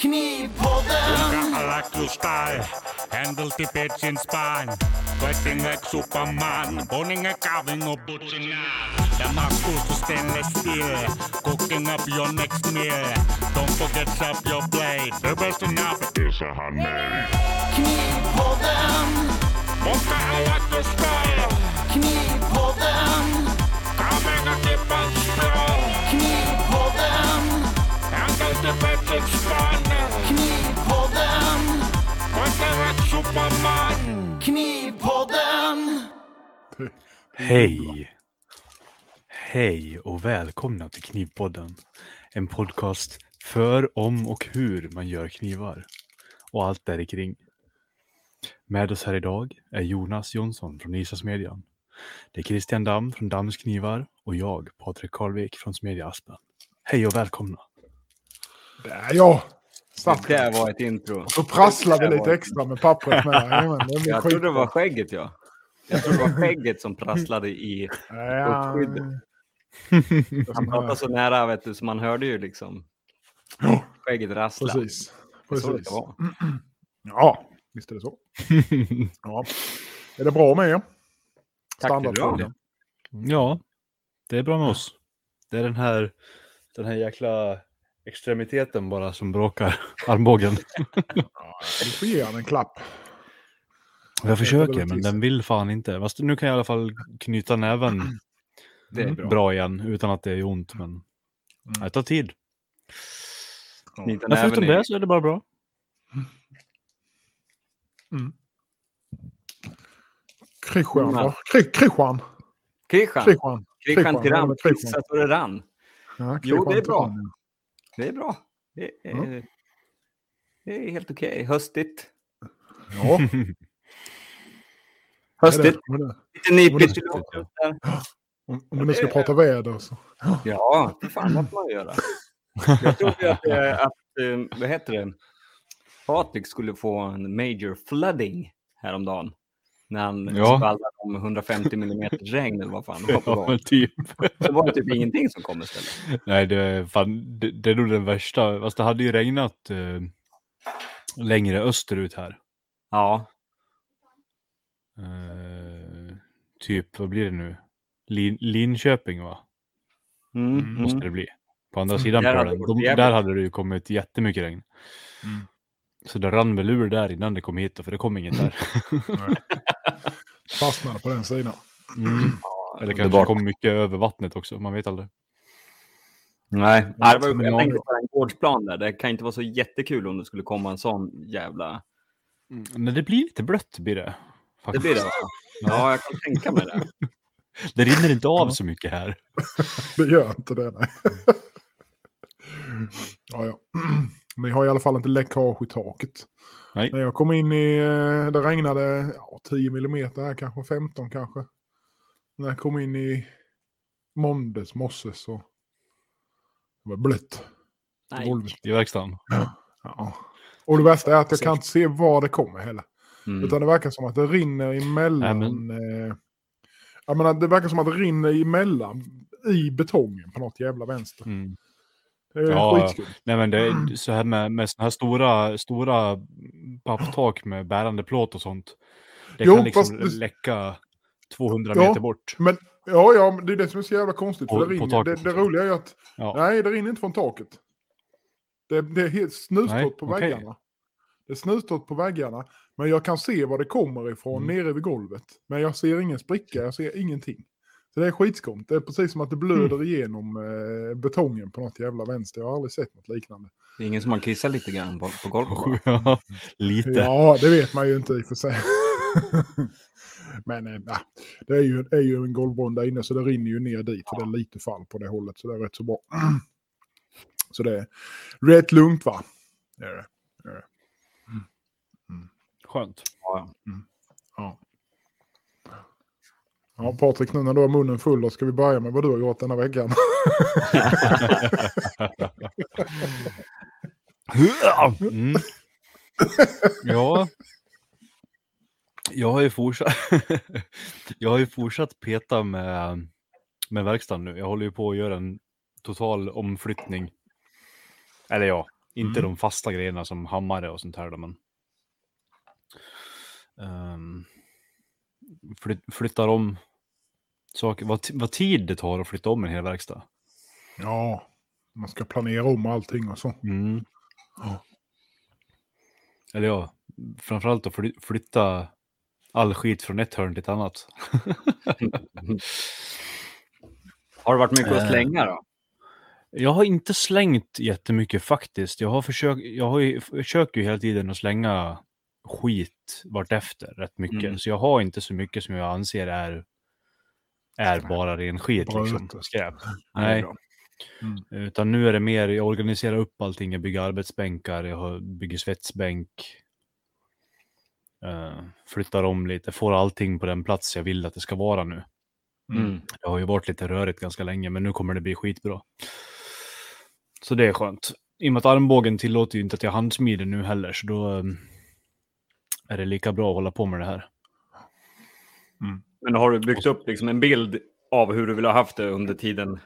Knivpodden! Kuinka alaksus tai, händelti petsin spain. Koettingek supamaan, boninge kavingo butsinaan. Tämä kustus tänne stil, cooking up your next meal. Tompo gets up your blade, the best enough isähän mei. Knivpodden! Kuinka alaksus tai, Knivpodden! Kavinga kippas tai, Knivpodden! Händelti petsin spain. Knivpodden! Hej! Hej och välkomna till Knivpodden. En podcast för, om och hur man gör knivar. Och allt där kring. Med oss här idag är Jonas Jonsson från Nisas Media. Det är Christian Damm från Damms knivar. Och jag, Patrik Karlvik från Smedia Aspen. Hej och välkomna! Det är jag! Statt. Det där var ett intro. Och så prasslade vi lite extra med pappret. Med. Jag trodde det var skägget, ja. Jag trodde det var skägget som prasslade i uppskyddet. Han pratade så nära, vet du, så man hörde ju liksom skägget rassla. Precis. Precis. Ja, visst är det så. Ja. Är det bra med er? Tack för det. Ja, det är bra med oss. Det är den här jäkla... extremiteten bara som bråkar armbågen. Ja, du får ge han en klapp. Jag försöker, men den vill fan inte. Fast nu kan jag i alla fall knyta näven bra igen utan att det är ont. Men det tar tid. Knyta näven förutom det så är det bara bra. Kristian till rann. Kristian till rann. Jo, det är bra. Det är bra. Det är helt okej. Okay. Höstigt. Ja. Höstigt. Lite nypigt. Om vi ska prata väder så. Ja, det fan vad man göra. Jag trodde att vad heter det? Patrik skulle få en major flooding häromdagen. När han skvallade om 150 mm regn eller vad fan det var på gång. Typ. Så var det typ ingenting som kom istället. Nej, det är nog den värsta. Fast det hade ju regnat längre österut här. Ja. Typ, vad blir det nu? Linköping, va? Måste det bli. På andra sidan på den. Där hade det ju kommit jättemycket regn. Mm. Så det rann väl ur där innan det kom hit då, för det kom inget där. Fastnade på den sidan. Ja, eller kanske det kom mycket över vattnet också, man vet aldrig. Nej, det var ju en gårdsplan där. Det kan inte vara så jättekul om det skulle komma en sån jävla... Men det blir lite blött, blir det. Faktiskt. Det blir det. Ja, jag kan tänka mig det. Det rinner inte av så mycket här. Det gör inte det, nej. Ja. Men jag har i alla fall inte läckage i taket. Nej. När jag kom in i... Det regnade 10 millimeter här, kanske 15 kanske. När jag kom in i Mondes Mosse så... Det var blött. I verkstaden. Ja. Och det värsta är att jag kan inte se var det kommer heller. Utan det verkar som att det rinner emellan... Jag menar, det verkar som att det rinner emellan i betongen på något jävla vänster. Ja, nej men det är så här med såna här stora papptak med bärande plåt och sånt. Det kan liksom läcka 200 meter bort. Men men det är det som är så jävla konstigt. Det roliga är att nej, det rinner inte från taket. Det är helt snustått på väggarna. Det är snustått på väggarna, men jag kan se var det kommer ifrån nere vid golvet. Men jag ser ingen spricka, jag ser ingenting. Så det är skitskomt. Det är precis som att det blöder igenom betongen på något jävla vänster. Jag har aldrig sett något liknande. Det är ingen som man kissar lite grann på golvet. Ja, lite. Ja, det vet man ju inte i för sig. Men det är ju en golvbrunn där inne så det rinner ju ner dit. För det är lite fall på det hållet så det är rätt så bra. Så det är rätt lugnt, va? Det är det. Skönt. Ja. Ja. Ja, Patrik, nu när du har munnen full då ska vi börja med vad du har gjort den här veckan. Ja. Jag har ju fortsatt peta med verkstaden nu. Jag håller ju på att göra en total omflyttning. Eller Inte de fasta grejerna som hammare och sånt här då, men flyttar om saker. Vad tid det tar att flytta om en hel verkstad. Ja, man ska planera om allting och så. Mm. Ja. Eller ja, framförallt att flytta all skit från ett hörn till ett annat. Har det varit mycket att slänga då? Jag har inte slängt jättemycket faktiskt. Jag försöker ju hela tiden att slänga skit vart efter rätt mycket. Så jag har inte så mycket som jag anser är bara ren skit. Bara liksom. Skräp. Nej. Utan nu är det mer, jag organiserar upp allting. Jag bygger arbetsbänkar, jag bygger svetsbänk. Flyttar om lite, får allting på den plats jag vill att det ska vara nu. Det har ju varit lite rörigt ganska länge, men nu kommer det bli skitbra. Så det är skönt. I och med att armbågen tillåter ju inte att jag handsmider nu heller, så då är det lika bra att hålla på med det här. Men har du byggt upp liksom en bild av hur du vill ha haft det under tiden?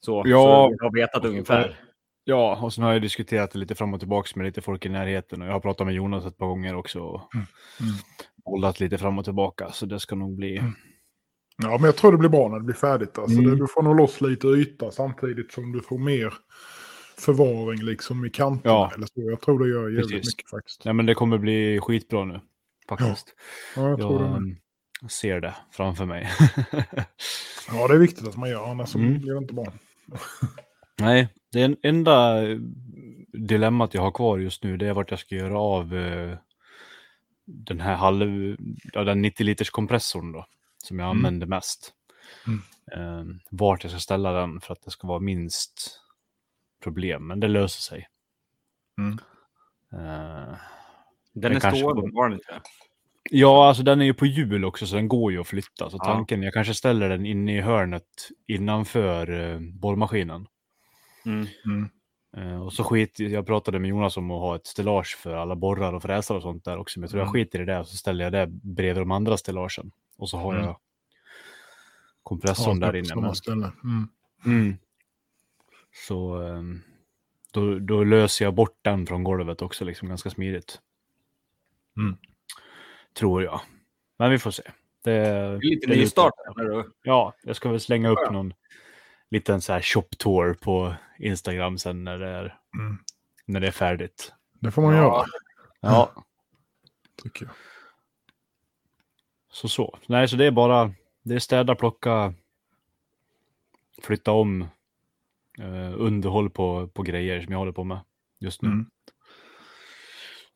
Så jag har vetat ungefär. Ja, och sen har jag diskuterat lite fram och tillbaka med lite folk i närheten. Och jag har pratat med Jonas ett par gånger också. Och bollat lite fram och tillbaka, så det ska nog bli... Ja, men jag tror det blir bra när det blir färdigt. Alltså. Du får nog loss lite yta samtidigt som du får mer förvaring liksom i kanten. Ja. Eller så. Jag tror det gör jävligt mycket faktiskt. Nej, men det kommer bli skitbra nu, faktiskt. Ja, jag tror det med. Jag ser det framför mig. Ja, det är viktigt att man gör, annars blir det inte bra. Nej, det är en enda dilemmat jag har kvar just nu, det är vart jag ska göra av den här den 90-liters kompressorn då, som jag använder mest. Vart jag ska ställa den för att det ska vara minst problem, men det löser sig. Den är stående, var den inte? Ja, alltså den är ju på hjul också, så den går ju att flytta. Så tanken, jag kanske ställer den inne i hörnet innanför borrmaskinen. Och så jag pratade med Jonas om att ha ett stellage för alla borrar och fräsar och sånt där också. Men jag tror jag skiter i det där, så ställer jag det bredvid de andra stellagen. Och så har jag kompressorn där inne. Så då löser jag bort den från golvet också liksom ganska smidigt. Tror jag. Men vi får se. Det är lite nystart. Ja, jag ska väl slänga upp någon liten så här shop tour på Instagram sen när det är färdigt. Det får man göra. Ja. Tycker jag. Så. Nej, så det är bara städa, plocka, flytta om, underhåll på grejer som jag håller på med just nu.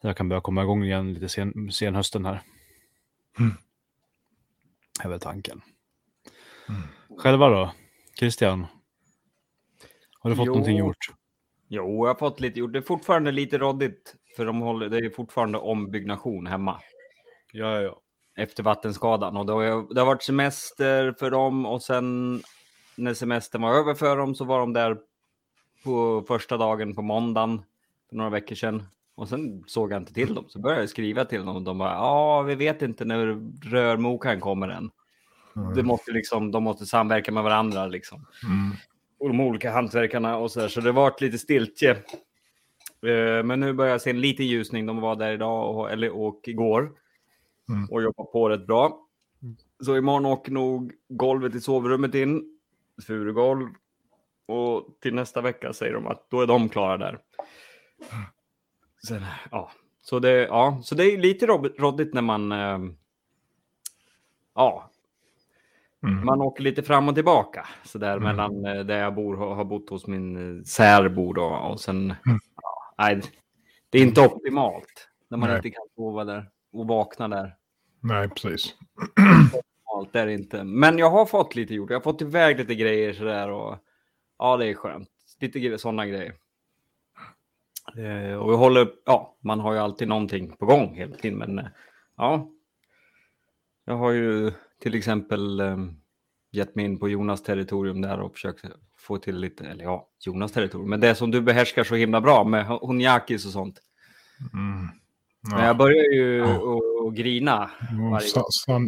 Jag kan börja komma igång igen lite sen hösten här. Det är väl tanken. Själva då, Christian? Har du fått någonting gjort? Jo, jag har fått lite gjort. Det är fortfarande lite rådigt, för det är fortfarande ombyggnation hemma. Ja. Efter vattenskadan. Och det har varit semester för dem, och sen när semestern var över för dem så var de där på första dagen på måndagen för några veckor sedan. Och sen såg jag inte till dem. Så började jag skriva till dem. Och de bara, vi vet inte när rörmokaren kommer än. De måste samverka med varandra liksom. Och de olika hantverkarna och sådär. Så det var lite stiltje. Men nu börjar jag se en liten ljusning. De var där idag och igår. Och jobbade på rätt bra. Så imorgon åker nog golvet i sovrummet in. Furugolv. Och till nästa vecka säger de att då är de klara där. Sen, så det är lite råddigt när man man åker lite fram och tillbaka så där mellan där jag bor har bott hos min särbord och sen nej, det är inte optimalt när man inte kan sova där och vakna där. Nej, precis. Allt är inte. Men jag har fått lite gjort. Jag har fått iväg lite grejer så där och det är skönt. Lite sådana grejer. Och vi håller, man har ju alltid någonting på gång hela tiden, men jag har ju till exempel gett mig in på Jonas territorium där och försökt få till lite, eller Jonas territorium, men det som du behärskar så himla bra med Honyakis och sånt. Men jag börjar ju och grina.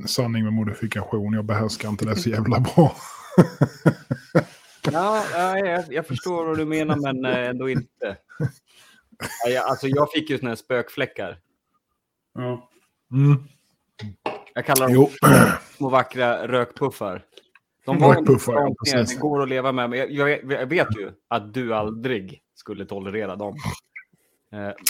Sanning med modifikation, jag behärskar inte det så jävla bra. Jag förstår vad du menar, men ändå inte. Alltså jag fick ju såna här spökfläckar. Ja. Mm. Jag kallar dem små vackra rökpuffar. De var inte det går att leva med. Men jag vet ju att du aldrig skulle tolerera dem.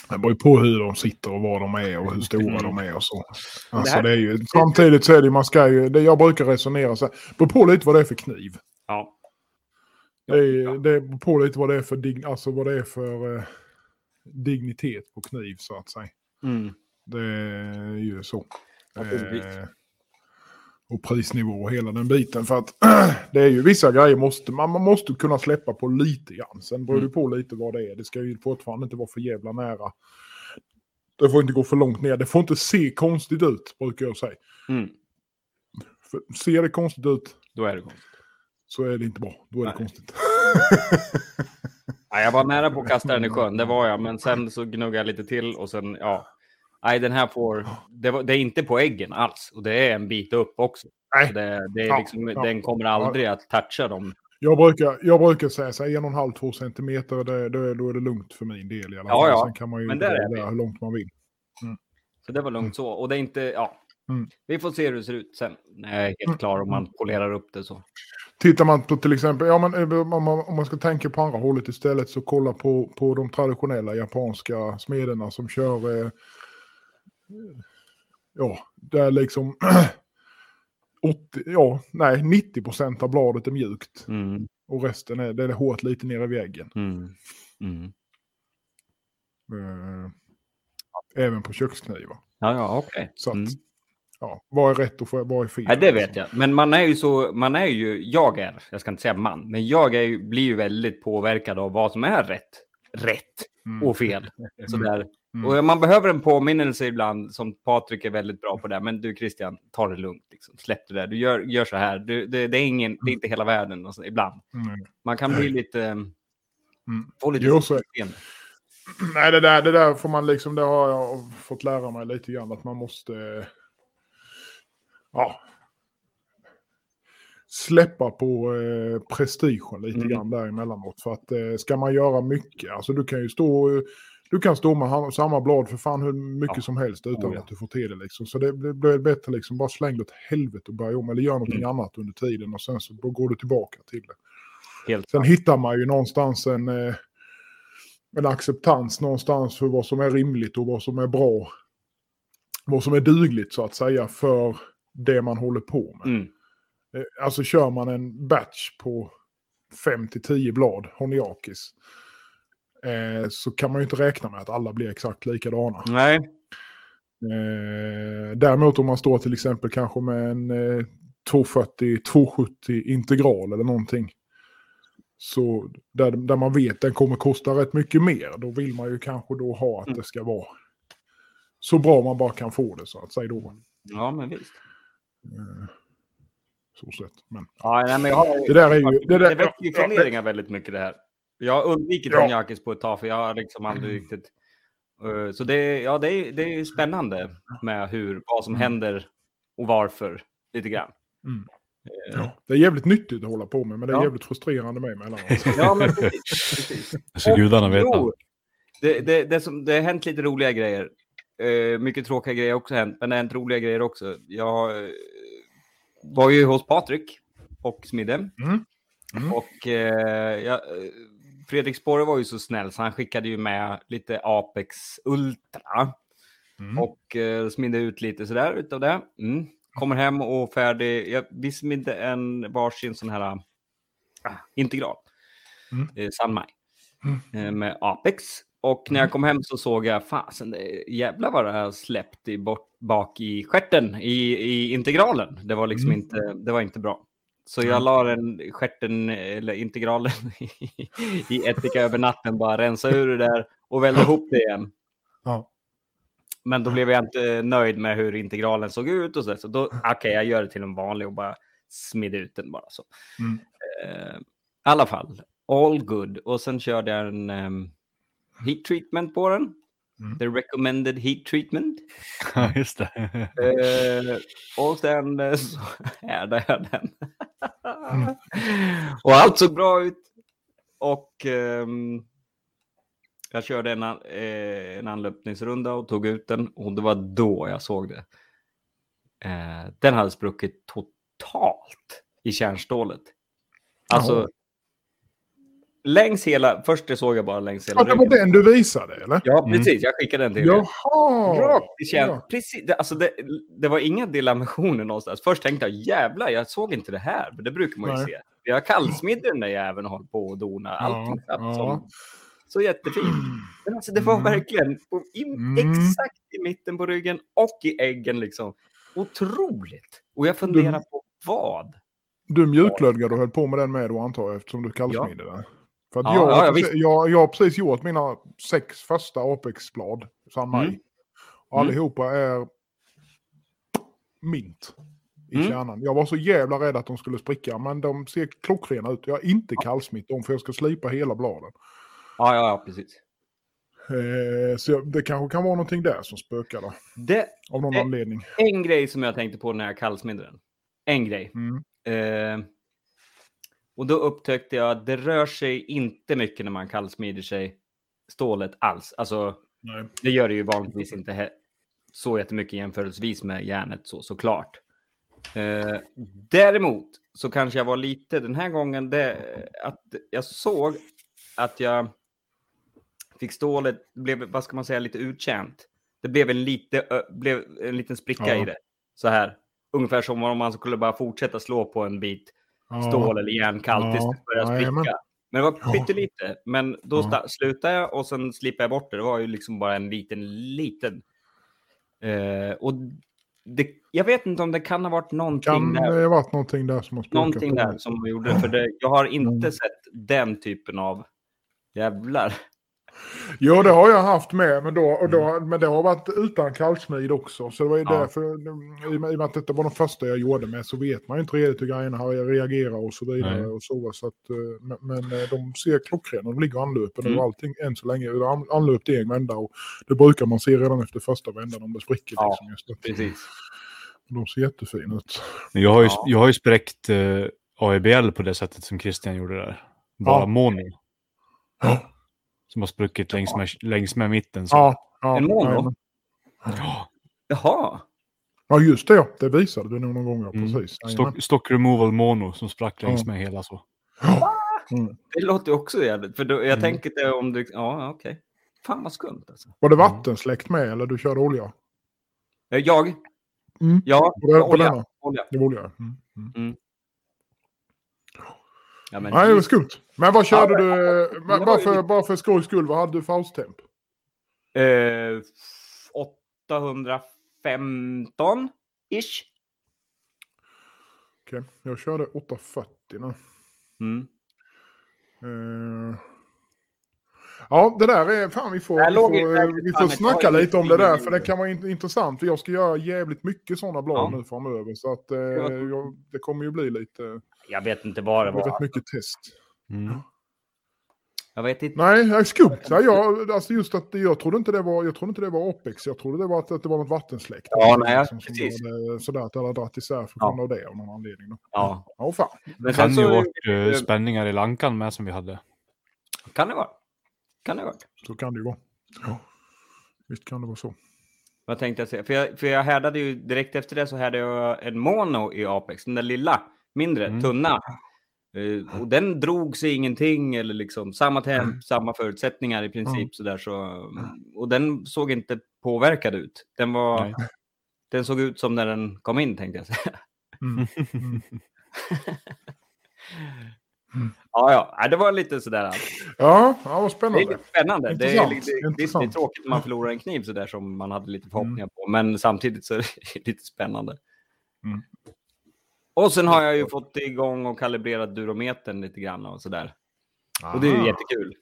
Det beror ju på hur de sitter och var de är och hur stora de är och så. Alltså det är ju samtidigt så är det man ska ju, det jag brukar resonera så här, beror på lite vad det är för kniv. Ja. Det beror på lite vad det är för dignitet på kniv så att säga. Mm. Det är ju så. Och prisnivå och hela den biten för att det är ju vissa grejer man måste kunna släppa på lite grann. Sen beror det på lite vad det är. Det ska ju fortfarande inte vara för jävla nära. Det får inte gå för långt ner. Det får inte se konstigt ut brukar jag säga. Mm. För, ser det konstigt ut då är det konstigt. Så är det inte bra. Då är det konstigt. Ja, jag var nära på att kasta den i sjön. Det var jag. Men sen så gnuggade jag lite till och sen nej, den här får... Det är inte på äggen alls. Och det är en bit upp också. Nej. Det är liksom, den kommer aldrig att toucha dem. Jag brukar säga så här, 1,5-2 centimeter, då är det lugnt för min del. I alla fall. Ja. Sen kan man ju välja hur långt man vill. Mm. Så det var lugnt så. Och det är inte... Ja. Mm. Vi får se hur det ser ut sen. Nej, helt klar om man polerar upp det så. Tittar man på till exempel, om man ska tänka på andra hållet istället så kolla på de traditionella japanska smederna som kör... det är liksom 90% av bladet är mjukt och resten är hårt lite nere vid väggen. Mm. Mm. Även på köksknivar. Ja, okej. Okay. Så att, vad är rätt och vad är fel? Ja, det vet jag. Men jag ska inte säga man, men blir ju väldigt påverkad av vad som är rätt och fel. Sådär. Mm. Och man behöver en påminnelse ibland som Patrik är väldigt bra på det. Men du Christian, ta det lugnt. Liksom. Släpp det där. Du gör så här. Det är inte hela världen. Så, ibland. Mm. Man kan bli lite... Få lite... Nej, det där får man liksom... Det har jag fått lära mig lite grann. Att man måste... släppa på prestigen lite grann där emellanåt. För att ska man göra mycket... Alltså du kan ju stå... Du kan stå med samma blad för fan hur mycket som helst utan att du får till det liksom. Så det blir bättre liksom, bara släng det åt helvete och börja om eller gör någonting annat under tiden och sen så då går du tillbaka till det. Sen hittar man ju någonstans en acceptans någonstans för vad som är rimligt och vad som är bra. Vad som är dugligt så att säga för det man håller på med. Mm. Alltså kör man en batch på 5-10 blad Honjakis. Så kan man ju inte räkna med att alla blir exakt likadana. Nej. Däremot om man står till exempel kanske med en 240-270 integral eller någonting. Så där man vet att den kommer kosta rätt mycket mer. Då vill man ju kanske då ha att det ska vara så bra man bara kan få det så att säga då. Ja men visst. Så sett. Men, det väcker ju planeringar väldigt mycket det här. Jag har undvikit Honyakis på ett tag för jag har liksom aldrig riktigt... så det är spännande med vad som händer och varför lite grann. Mm. Det är jävligt nyttigt att hålla på med men det är jävligt frustrerande med emellanåt. Ja, men precis. Så gudarna vet det har hänt lite roliga grejer. Mycket tråkiga grejer också hänt men det har hänt roliga grejer också. Jag var ju hos Patrik och Smidden. Mm. Och Fredrik Sporre var ju så snäll så han skickade ju med lite Apex Ultra och smidde ut lite sådär utav det. Kommer hem och färdig. Vi smidde en varsin sån här integral. Sanmai. Med Apex. Och när jag kom hem så såg jag fasen jävla vad det här släppt bak i skärten i integralen. Det var liksom inte bra. Så jag la den skärten eller integralen i ättika över natten. Bara rensa ur det där och välde ihop det igen. Ja. Men då blev jag inte nöjd med hur integralen såg ut. Och så då, jag gör det till en vanlig och bara smidde ut den bara så. I alla fall, all good. Och sen körde jag en heat treatment på den. The recommended heat treatment. Ja, just det. Och sen så härdade jag den. Och allt såg bra ut. Och Jag körde en anlöpningsrunda och tog ut den. Och det var då jag såg det. Den hade spruckit totalt i kärnstålet. Alltså... Aha. Längs hela, först såg jag bara längs hela ryggen. Det var den du visade, eller? Ja, precis. Jag skickade den till dig. Jaha! Ja. Precis, alltså det var inga dilametioner någonstans. Först tänkte jag, jävlar, jag såg inte det här. Men det brukar man ju se. Jag kallsmidde den där jäveln och håller på och donar. Allting så jättefint. Men alltså, det var verkligen exakt i mitten på ryggen och i äggen liksom. Otroligt. Och jag funderar på vad. Du mjuklödgade och höll på med den med då, antar jag, eftersom du kallsmidde den. För att jag har precis gjort mina 6 första Apex-blad samma maj. Allihopa är mint i kärnan. Jag var så jävla rädd att de skulle spricka, men de ser klockrena ut. Jag har inte kallsmitt dem, för jag ska slipa hela bladen. Ja, precis. Så det kanske kan vara någonting där som spökar då. Det, av någon anledning. En grej som jag tänkte på när jag kallsmidde den. En grej. Och då upptäckte jag att det rör sig inte mycket när man kallsmider sig stålet alls. Alltså, nej. Det gör det ju vanligtvis inte så jättemycket jämförelsevis med järnet såklart. Däremot så kanske jag var lite den här gången att jag såg att jag fick stålet, blev, vad ska man säga, lite uttjänt. Det blev en liten spricka i det. Så här. Ungefär som om man skulle bara fortsätta slå på en bit stål eller järn kallt tills det börjar spricka. Men det var pyttelite. Men då slutade jag och sen slipade jag bort det. Det var ju liksom bara en liten. Och det, jag vet inte om det kan ha varit någonting där. Det har varit någonting där som har sprukat. Någonting där som jag gjorde. För jag har inte sett den typen av jävlar. Jo, det har jag haft med, men det har varit utan kallsmid också. Så det var ju därför, i och med att detta var de första jag gjorde med, så vet man ju inte redigt hur grejerna har reagerat och så vidare. Och så att, men de ser klockrena, de ligger anlöpen och allting än så länge. Anlöpt i en vända, och det brukar man se redan efter första vändan om det spricker. Ja, liksom just det. Precis. De ser jättefina ut. Jag har ju spräckt AEBL på det sättet som Christian gjorde där. Bara mono. Ja. Som har spruckit längs med mitten. Så. Ja, en mono? Ja. Jaha. Ja, just det. Ja. Det visade du nog någon gång. Ja, precis. Stock removal mono som sprack längs med hela så. Det låter också jävligt. För då, jag tänker det om du... Ja, okej. Okay. Fan vad skumt alltså. Var det vattensläckt med eller du körde olja? Jag? Ja, olja. Det var olja. Ja, men nej, det var skumt. Men vad körde du? Men bara för skojs skull, vad hade du för housetemp? 815-ish. Okej, jag körde 840 nu. Ja, det där är... Fan, vi får snacka lite om det där, för det kan vara intressant. För jag ska göra jävligt mycket sådana blad nu framöver, så att det kommer ju bli lite... Jag vet inte vad det var. Väldigt mycket test. Jag vet inte. Nej, jag är skumt. Alltså just att jag trodde inte det var Apex. Jag trodde det var att det var något vattensläkt. Ja, nej, liksom, precis. Sådär att det hade dratt isär för grund av det av någon anledning. Då. Ja, fan. Det kan ju vara spänningar i lankan med som vi hade. Kan det vara. Så kan det ju vara. Ja. Visst kan det vara så. Vad tänkte jag säga? För jag härdade ju direkt efter det, så härdade jag en mono i Apex. Den där lilla. Mindre, tunna. Och den drog sig ingenting. Eller liksom samma temp, samma förutsättningar i princip. Sådär, så, och den såg inte påverkad ut. Den såg ut som när den kom in, tänkte jag säga. Ja, det var lite sådär. Alltså. Ja, vad spännande. Det är lite spännande. Det är tråkigt när man förlorar en kniv sådär som man hade lite förhoppningar på. Men samtidigt så är det lite spännande. Och sen har jag ju fått igång och kalibrerat durometern lite grann och sådär. Och det är ju jättekul.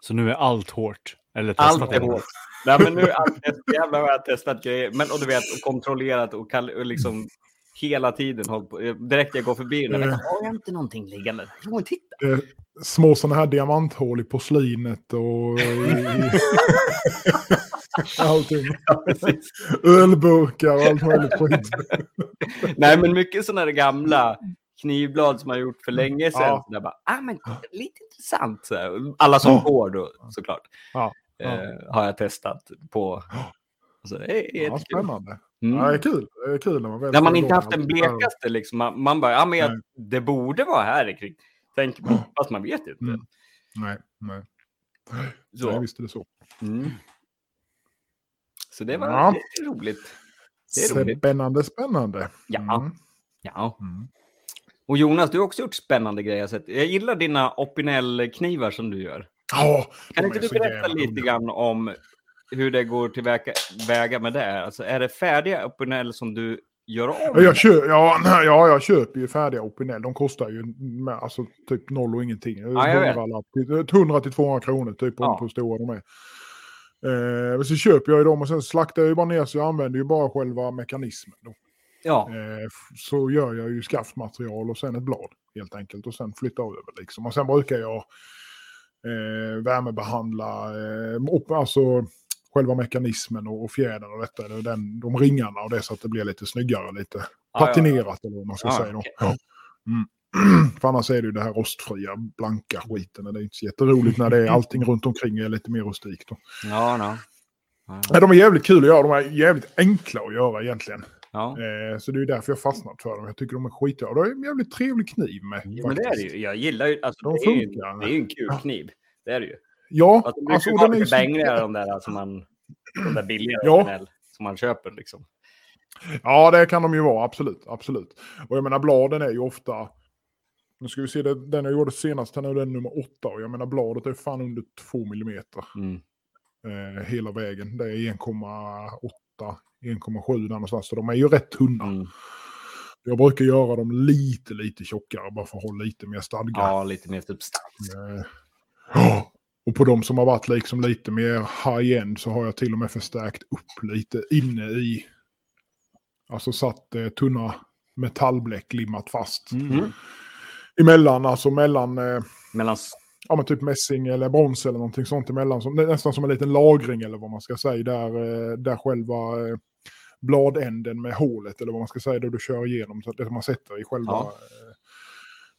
Så nu är allt hårt? Eller allt är hårt. Nej, men nu är allt jävla vad jag har testat grejer. Men och du vet, och kontrollerat och liksom hela tiden. Håll på. Direkt jag går förbi den. Har jag inte någonting liggande? Jag går och tittar. Små sådana här diamanthål i porslinet och... Allting. Ja, ölburkar och allt möjligt skit. Nej, men mycket sådana gamla knivblad som man gjort för länge sedan. Ja. Så där bara, men lite intressant. Så här. Alla som går då, såklart. Ja. Ja. Har jag testat på. Alltså, det är spännande. Mm. Ja, det är kul när man vet. När man inte haft den blekaste liksom. Man bara, men det borde vara här i krig. Tänker man, fast man vet inte. Mm. Nej. Så. Jag visste det så. Mm. Så det var roligt. Det är roligt. Spännande. Ja. Mm. Och Jonas, du har också gjort spännande grejer. Så jag gillar dina Opinel-knivar som du gör. Kan inte du berätta lite grann om hur det går till väga med det? Alltså, är det färdiga Opinel som du gör om? Jag köper ju färdiga Opinel. De kostar ju typ noll och ingenting. 100-200 kronor typ på stora de är. Så köper jag ju dem och sen slaktar jag ju bara ner, så jag använder ju bara själva mekanismen då. Ja. Så gör jag ju skaftmaterial och sen ett blad helt enkelt och sen flyttar över liksom. Och sen brukar jag värmebehandla själva mekanismen och fjädern och detta, de ringarna och det, så att det blir lite snyggare, lite patinerat eller vad man ska säga. Okay. Ja. Mm. För annars är det ju det här rostfria, blanka skiten. Det är inte så jätteroligt när det är allting runt omkring är lite mer rustikt. Ja. De är jävligt kul att göra. De är jävligt enkla att göra egentligen. Ja. Så det är ju därför jag fastnat för dem. Jag tycker de är skitbra. Det är en jävligt trevlig kniv med. Ja, men det är det ju. Jag gillar ju. Alltså, de funkar. Det är ju en kul kniv. Det är det ju. Ja. Alltså, de brukar vara lite bängligare de där som alltså, de där billigare som man köper liksom. Ja, det kan de ju vara. Absolut. Och jag menar, bladen är ju ofta... Nu ska vi se, den jag gjorde senast, den är den nummer 8. Och jag menar, bladet är fan under 2 millimeter. Mm. Hela vägen. Det är 1,8, 1,7 någonstans. Så de är ju rätt tunna. Mm. Jag brukar göra dem lite tjockare. Bara för att hålla lite mer stadga. Ja, lite mer substans. Och på de som har varit liksom lite mer high-end så har jag till och med förstärkt upp lite inne i. Alltså satt tunna metallbläck limmat fast. Mm. Mellan men typ mässing eller brons eller någonting sånt emellan. Som, nästan som en liten lagring eller vad man ska säga. Där själva bladänden med hålet eller vad man ska säga. Då du kör igenom så att det man sätter i själva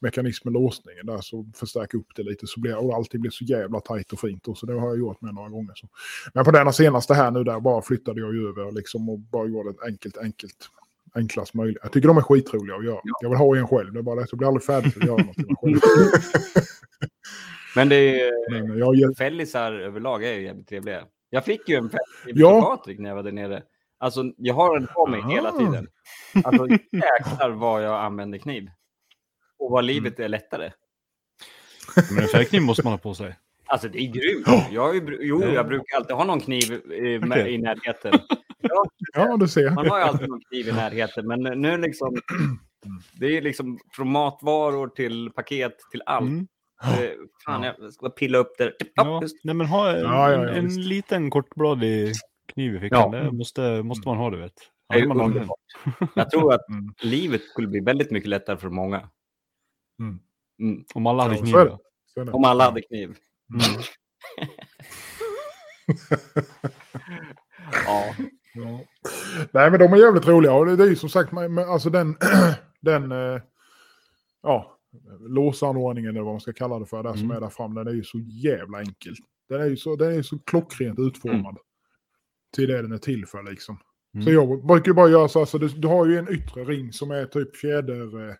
mekanismen, låsningen där, så förstärker upp det lite. Så blir alltid så jävla tajt och fint. Och så det har jag gjort med några gånger. Så. Men på denna senaste här nu där bara flyttade jag över liksom, och bara gjorde det enkelt. Enklast möjligt. Jag tycker de är skitroliga att göra. Ja. Jag vill ha en själv. Det är bara att jag blir aldrig färdig att göra någonting själv. Men det är fällisar överlag är ju jävligt trevliga. Jag fick ju en fällis på Patrik när jag var där nere. Alltså, jag har den på mig hela tiden. Alltså, jäklar vad jag använder kniv. Och vad livet är lättare. Men en fällkniv måste man ha på sig. Alltså, det är grymt. Jag brukar alltid ha någon kniv i närheten. Ja, du ser. Man har ju alltid någon kniv i närheten, men nu liksom det är liksom från matvaror till paket till allt. Fan, jag ska pilla upp det. Nej, men ha en liten kortbladig kniv i fickan. Det måste man ha, du vet. Jag tror att livet skulle bli väldigt mycket lättare för många. Mm. Om alla hade kniv. Om alla hade kniv. Mm. Ja. Nej, men de är jävligt roliga och det är ju som sagt alltså den låsanordningen eller vad man ska kalla det för där som är där fram, den är ju så jävla enkel. Den är ju så klockrent utformad till det den är till för liksom. Så jag brukar bara göra så, alltså, du har ju en yttre ring som är typ fjäder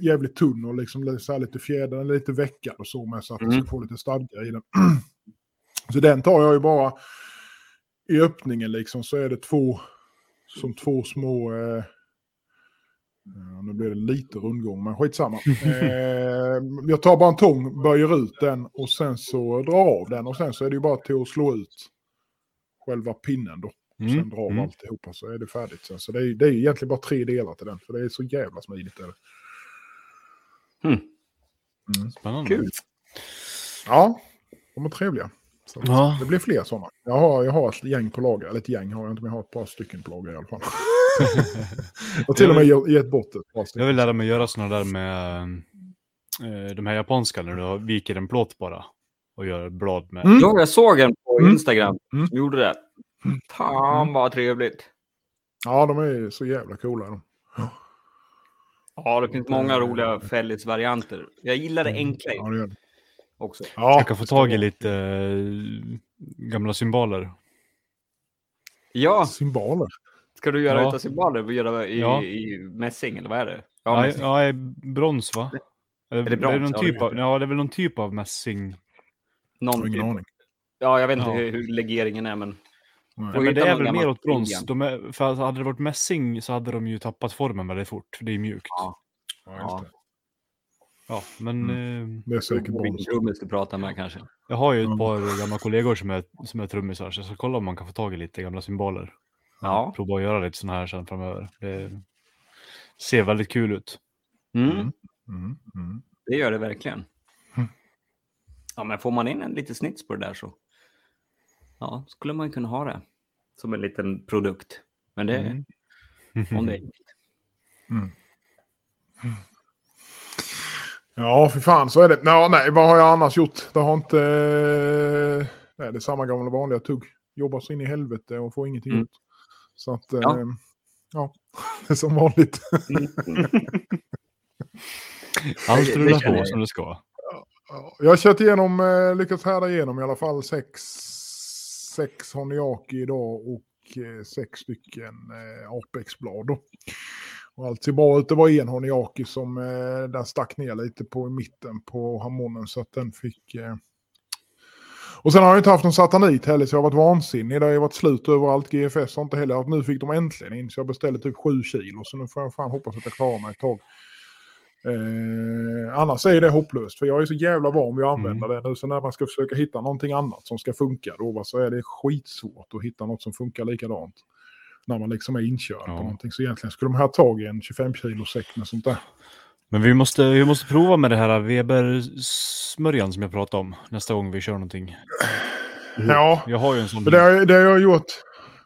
jävligt tunn och liksom så här lite fjäder lite veckad och så med, så att du ska få lite stadga i den. Så den tar jag ju bara i öppningen liksom, så är det två små nu blir det lite rundgång, men skitsamma. Jag tar bara en tång, böjer ut den och sen så drar av den och sen så är det ju bara till att slå ut själva pinnen då. Och sen drar av alltihopa så är det färdigt sen. Så det är egentligen bara 3 delar till den, för det är så jävla smidigt. Spännande. Kul. Ja, de är trevliga. Så det blir fler sådana. Jag har ett gäng på lager. Eller ett gäng har jag inte, men jag har ett par stycken på lager i alla fall. Och till och med gett bort ett par stycken. Jag vill lära mig göra sådana där med de här japanska, när du viker en plåt bara och gör blad med. Ja, jag såg en på Instagram som gjorde det. Fan vad trevligt. Ja, de är så jävla coola de. Ja, det finns många roliga fällhetsvarianter. Jag gillar det enkla också. Ja, jag kan få tag i lite gamla symboler. Ja. Symboler? Ska du göra utan symboler? Göra i mässing, eller vad är det? Ja, ja brons, va? Är det brons? Är det någon typ av, det är väl någon typ av mässing. Någon typ. Ja, jag vet inte hur legeringen är, men... Nej, men det är väl mer åt brons. För hade det varit mässing så hade de ju tappat formen väldigt fort. För det är mjukt. Ja, men... det är säkert brons. Trummis du pratar med kanske. Jag har ju ett par gamla kollegor som är trummisar. Så jag ska kolla om man kan få tag i lite gamla symboler. Ja. Prova att göra lite sån här sen framöver. Det ser väldigt kul ut. Mm. Det gör det verkligen. Ja, men får man in en liten snits på det där så... Ja, skulle man kunna ha det som en liten produkt. Men det är om det är Ja, för fan, så är det. Nej, vad har jag annars gjort? Det har inte... Nej, det är samma gamla vanliga tugg. Jobbar så in i helvete och får ingenting ut. Så att, ja, det är som vanligt. Allt rullar på som det ska. Jag har kört igenom, lyckats härda igenom i alla fall sex Honyaki idag och 6 stycken Apex-blad. Och allt ser bra ut. Det var en Honyaki som den stack ner lite på mitten på harmonen så att den fick... Och sen har jag inte haft någon satanit heller så jag har varit vansinnig. Det har ju varit slut överallt. GFS har inte heller att nu fick de äntligen in så jag beställde typ 7 kilo så nu får jag fan hoppas att jag klarar mig ett tag. Annars är det hopplöst för jag är så jävla van vid att använda det nu så när man ska försöka hitta någonting annat som ska funka då så är det skitsvårt att hitta något som funkar likadant när man liksom är inkörd på någonting så egentligen skulle de här tag i en 25 kilo säck med sånt där. Men vi måste prova med det här Weber-smörjan som jag pratade om nästa gång vi kör någonting. Ja, jag har ju en sån. Det har jag gjort.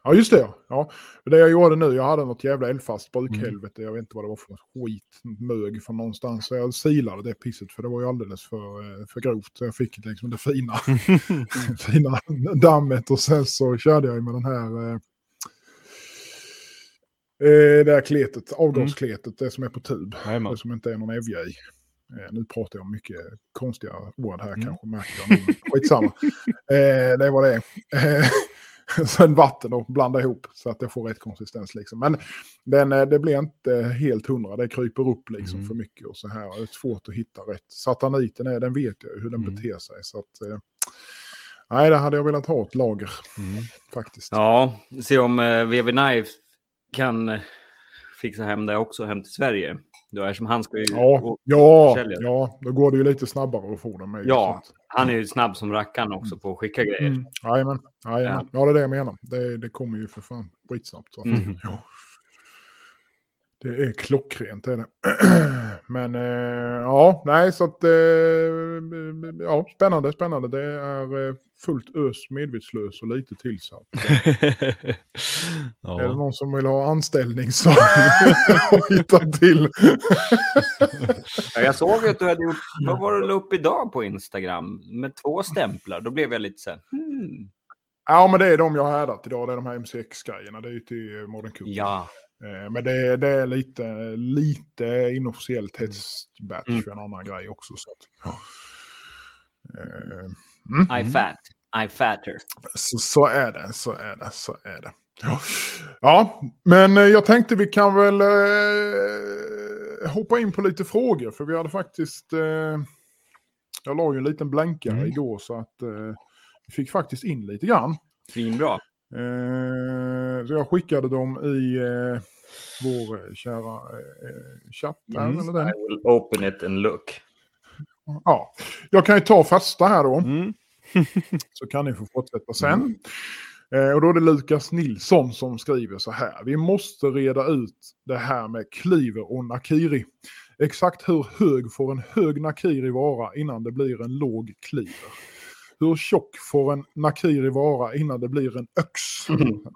Ja, just det. Ja. Det jag gjorde nu, jag hade något jävla elfast brukhelvete. Jag vet inte vad det var för något skitmög från någonstans. Så jag silade det pisset för det var ju alldeles för grovt. Så jag fick liksom det fina dammet och sen så körde jag med den här det här kletet, avgaskletet, det som är på tub. Det som inte är någon evja i. Nu pratar jag om mycket konstiga ord här kanske märker jag. Skitsamma. Det var det. Sen vatten och blanda ihop så att det får rätt konsistens liksom. Men det blir inte helt 100. Det kryper upp liksom för mycket och så här. Det är svårt att hitta rätt. Sataniten är, den vet jag hur den beter sig. Så att, nej, det hade jag velat ha ett lager faktiskt. Ja, se om VG Knives kan fixa hem det också hem till Sverige. Då är som han ska ju då går det ju lite snabbare att få dem med. Ja, han är ju snabb som rackan också på att skicka grejer. Jajamän. Ja, det är det jag menar. Det kommer ju för fan skitsnabbt. Det är klockrent, är det. Men spännande. Det är fullt ös, medvetslös och lite tillsatt. Är det någon som vill ha anställning så hitta till. Jag såg att du hade gjort, vad var det upp idag på Instagram med 2 stämplar. Då blev jag lite så här, Ja, men det är de jag har härdat idag. Det är de här MCX-grejerna. Det är ju till Modern Cup. Ja. Men det är lite inofficiellt testbatch för en annan grej också. Så att, I fatter. Så är det. Ja, men jag tänkte vi kan väl hoppa in på lite frågor. För vi hade faktiskt... jag la ju en liten blankare igår så att vi fick faktiskt in lite grann. Fin bra. Så jag skickade dem i vår kära chatt. I will open it and look. Ja, jag kan ju ta fasta här då. Så kan ni få fortsätta sen. Och då är det Lukas Nilsson som skriver så här. Vi måste reda ut det här med Cleaver och Nakiri. Exakt hur hög får en hög Nakiri vara innan det blir en låg Cleaver? Hur tjock får en Nakiri vara innan det blir en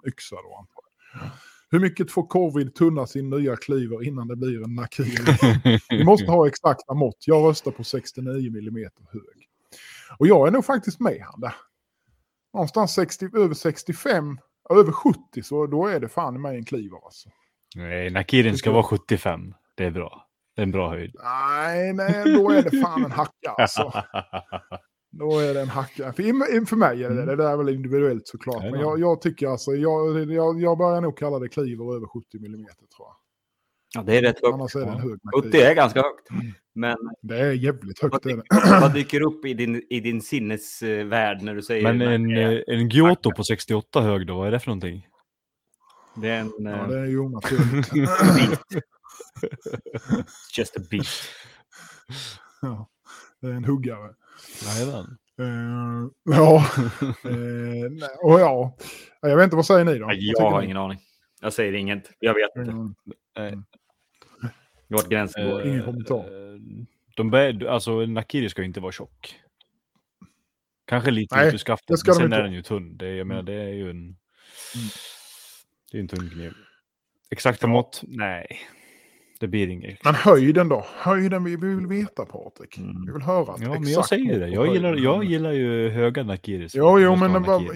yxa då antagligen. Hur mycket får Covid tunna sin nya Cleaver innan det blir en Nakiri? Vi måste ha exakta mått. Jag röstar på 69 mm hög. Och jag är nog faktiskt med han där. Någonstans 60, över 65, över 70 så då är det fan med en Cleaver alltså. Nej, Nakirin ska vara 75. Det är bra. en bra höjd. Nej, men då är det fan en hacka alltså. Då är det en hacka. För mig är det där är väl individuellt såklart. Men jag tycker alltså, jag börjar nog kalla det Cleaver över 70 mm tror jag. Ja, det är rätt högt. Är det hög, 70 är ganska högt. Men det är jävligt högt. Vad dyker upp i din sinnesvärld när du säger... Men en Giotto på 68 hög då, vad är det för någonting? Det är en... Ja, det är Jonas Jonsson. Just a beat. Ja, det är en huggare. Jajamän. Jag vet inte, vad säger ni då? Jag har ingen aning. Jag säger inget. Jag vet inte. Vart gränsen går. Ingen kommentar. Nakiri ska ju inte vara tjock. Kanske lite utuskaftet. Sen är den ju tunn. Det är ju en... Det är en tunn kniv. Exakta mått? Nej. Det blir inget. Men höjden då? Höjden vi vill veta, Patrik. Vi vill höra. Ja, men jag säger det. Jag gillar ju höga nakiris. Men vad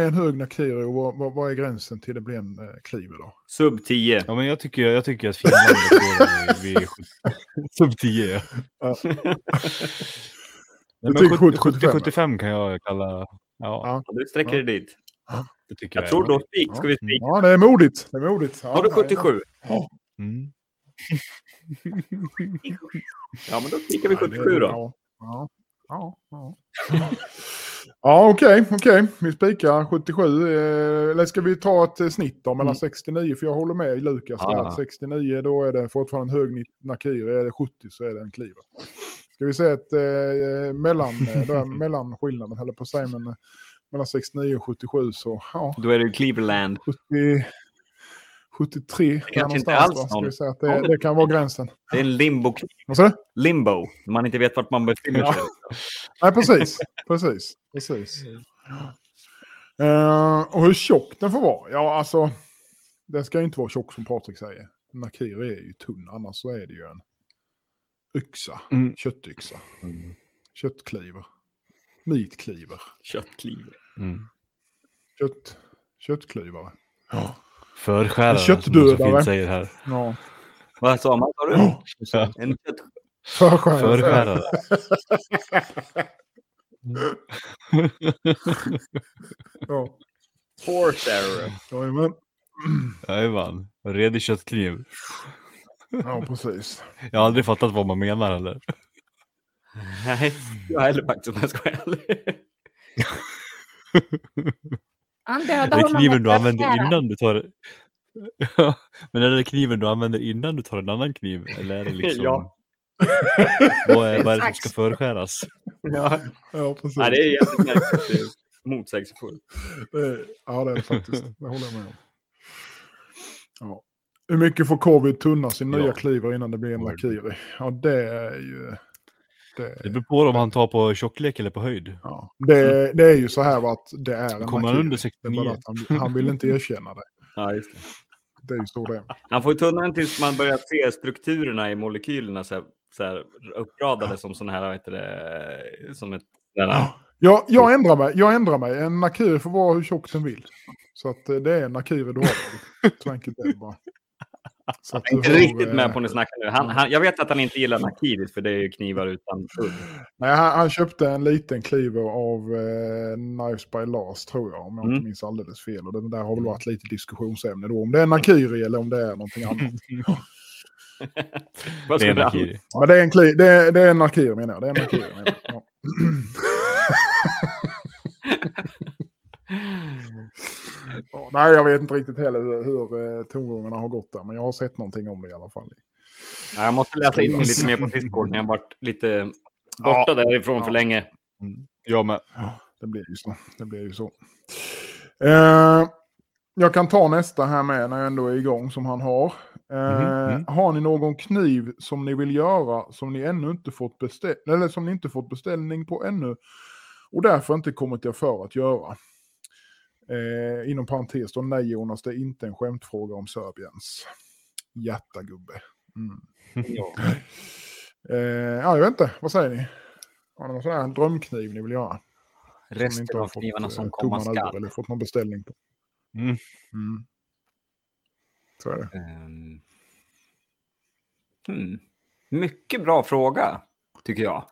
är en hög nakiri och vad är gränsen till det blir en Cleaver då? Sub 10. Ja, men jag tycker att Finland är sub 10. Ja. Men 70-75 kan jag kalla. Ja. Du sträcker dig dit. Ja. Jag tror då ska vi sticka. Ja, det är modigt. Ja, har du 77? Ja. Mm. Ja, men då sticker vi 77 då. Ja, okej. Vi spikar 77. Eller ska vi ta ett snitt då mellan 69? För jag håller med Lukas. Ja. 69, då är det fortfarande en hög nakiri. Är det 70 så är det en Cleaver. Ska vi säga att mellan skillnaden eller på sig, men mellan 69 och 77 så ja. Då är det Cleaverland. 73 kanske inte alls. Ska vi säga att det kan vara gränsen. Det är en limbo. Vad säger du? Limbo. Man inte vet vart man befinner sig. Nej, precis. Och hur tjock den får vara? Ja, alltså den ska ju inte vara tjock som Patrik säger. Nakiri är ju tunn, annars så är det ju en yxa, köttyxa. Mm. Köttkliver. Mitkliver. Köttkliver. Mm. Köttklivare. Ja. Förskärare. Köttdödare. Säger här. Ja. Vad sa man? Sa du? Ja. En förskärare. Ja. Förskärare. Jajamän. Redig köttkniv. Ja, precis. Jag har aldrig fattat vad man menar heller. Nej, jag är heller faktiskt om jag ska är kniven du använder innan du tar... Ja, men är det kniven du använder innan du tar en annan kniv? Eller är det liksom... Ja. Vad är det som ska förskäras? Ja, precis. Ja, det är jättemärkligt. Motsägelsefullt. Ja, det är det faktiskt. Det håller jag med om. Ja. Hur mycket får covid tunna sin nya Cleaver innan det blir en nakiri? Ja, det är ju... Det beror på om han tar på tjocklek eller på höjd. Ja. Det är ju så här att det är en kommer under 69. Han vill inte erkänna det. Ja, just det. Det är ju så det. Han får ju tunna den tills man börjar se strukturerna i molekylerna så här uppradade som sån här, heter det, som ett... Ja, jag ändrar mig. En nakiri får vara hur tjock den vill. Så att det är en nakiri då. Så enkelt är det bara. Så jag är inte riktigt med på när du snackar nu. Jag vet att han inte gillar nakiris för det är ju knivar utan tull. Nej, han köpte en liten Cleaver av Nice by Last tror jag, om jag inte minns alldeles fel. Och det där har väl varit lite diskussionsämne då, om det är nakiri eller om det är någonting annat. Det är nakiri. Ja, det är en nakiri menar jag. Ja. Nej, jag vet inte riktigt heller hur tongångarna har gått där, men jag har sett någonting om det i alla fall. Ja, jag måste läsa in lite mer på Discord, jag har varit lite borta därifrån för länge. Ja, men det blir ju så. Jag kan ta nästa här med när jag ändå är igång som han har. Har ni någon kniv som ni vill göra som ni ännu inte fått eller som ni inte fått beställning på ännu och därför inte kommit jag för att göra? Inom parentes då, nej Jonas, det är inte en skämtfråga om Serbiens hjärtagubbe. Jag vet inte, vad säger ni? Har ni någon sån här drömkniv ni vill göra? Resten av knivarna som kommer skall. Eller fått någon beställning på. Så är det. Mycket bra fråga, tycker jag.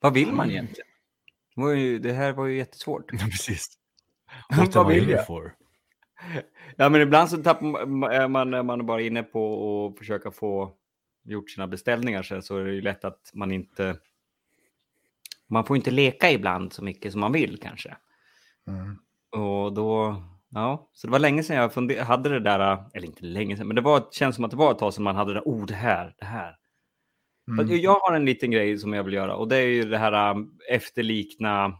Vad vill man egentligen? Det här var ju jättesvårt. Ja, precis. Vad vill jag? För? Ja, men ibland så tappar man bara inne på att försöka få gjort sina beställningar. Sen så är det ju lätt att man inte... Man får inte leka ibland så mycket som man vill, kanske. Mm. Och då... Ja, så det var länge sedan jag hade det där, eller inte länge sedan, men det känns som att det var ett tag sedan man hade det där, det här. Mm. Jag har en liten grej som jag vill göra, och det är ju det här efterlikna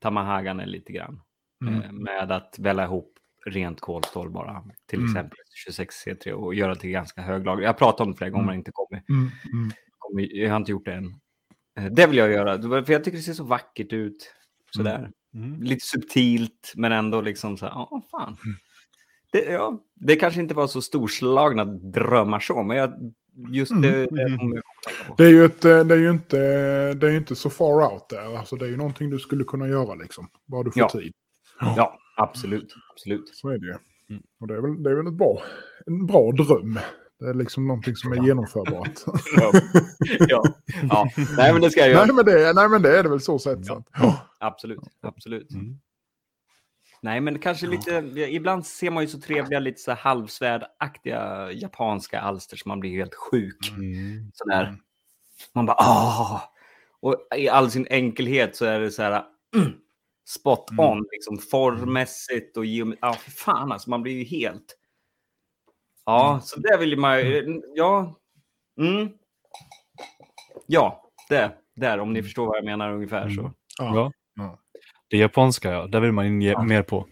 Tamahagane lite grann. Med att välja ihop rent kolstål bara, till exempel 26C3, och göra till ganska hög lager. Jag pratade om det flera gånger, men inte kommit. Jag har inte gjort det än. Det vill jag göra, för jag tycker det ser så vackert ut, sådär. Lite subtilt, men ändå liksom så här, fan. Det kanske inte var så storslagna drömmar så, men det är ju inte så far out där. Alltså, det är ju någonting du skulle kunna göra liksom, bara du får tid. Ja, absolut. Så är det ju. Och det är väl en bra dröm. Det är liksom någonting som är genomförbart. Ja. Nej, men det ska jag göra. Nej, men det är det väl så sett. Ja. Absolut. Nej, men kanske lite... Ibland ser man ju så trevliga, lite så halvsvärdaktiga japanska alster som man blir helt sjuk. Sådär. Man bara... Och i all sin enkelhet så är det så här... spot on, liksom formmässigt och fan, alltså man blir ju helt... Ja, så det vill man ju... Ja. Ja, där, om ni förstår vad jag menar ungefär så. Ja. Det japanska, där vill man ge mer på.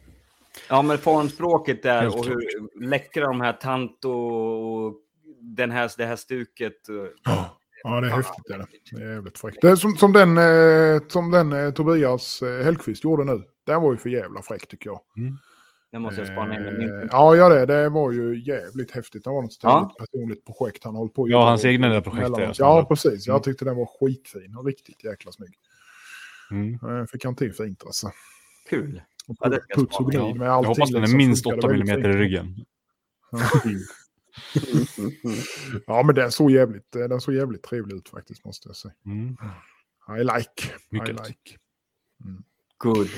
Ja, men formspråket där helt och hur läckra de här tanto och det här stuket. Ja, det är häftigt. Det är jävligt fräckt. Det är som den Tobias Hellqvist gjorde nu. Den var ju för jävla fräck, tycker jag. Det måste jag spana in. Ja, det var ju jävligt häftigt. Det var något personligt projekt han höll på. Ja, hans egna där projekt. Ja, precis. Jag tyckte den var skitfin och riktigt jäkla snygg. Fick han till fint alltså. Kul. Och puts och grej med allting. Jag hoppas den är minst 8 mm i ryggen. Ja, men den såg jävligt trevlig ut faktiskt, måste jag säga. I like. Good.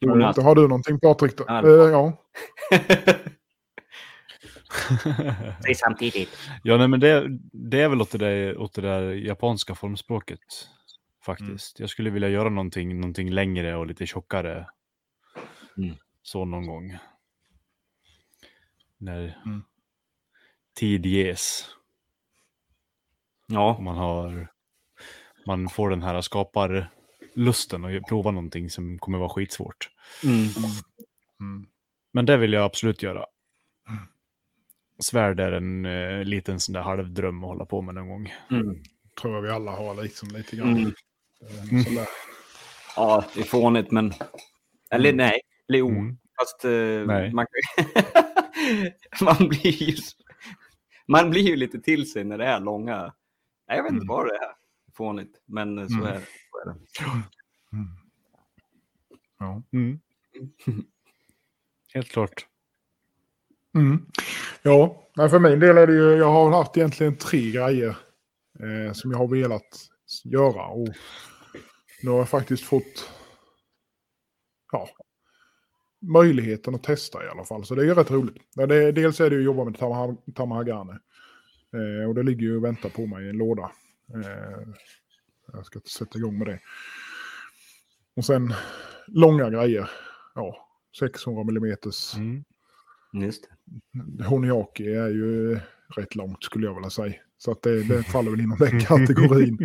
Jonas. Har du någonting, Patrik? Då? Ja. Det är samtidigt. Ja, nej, men det är väl åt det där japanska formspråket faktiskt. Jag skulle vilja göra någonting längre och lite tjockare. Så någon gång. När tid ges. Ja. Och man får den här skapar... lusten och prova någonting som kommer vara skitsvårt. Men det vill jag absolut göra. Svärd är en liten sån där halvdröm att hålla på med någon gång. Tror jag vi alla har liksom lite grann. Ja, det är fånigt, men eller nej, Leo. Fast nej. Man blir ju lite till sig när det är långa. Nej, jag vet inte vad det är. Fånigt, men så är det. Helt klart. Ja, men för min del är det ju, jag har haft egentligen 3 grejer som jag har velat göra, och nu har jag faktiskt fått möjligheten att testa i alla fall, så det är ju rätt roligt. Dels är det ju att jobba med Tamahagane, och det ligger ju och väntar på mig i en låda. Jag ska sätta igång med det. Och sen långa grejer. 600 mm. Just det. Honyaki är ju rätt långt, skulle jag vilja säga. Så att det faller väl inom den kategorin.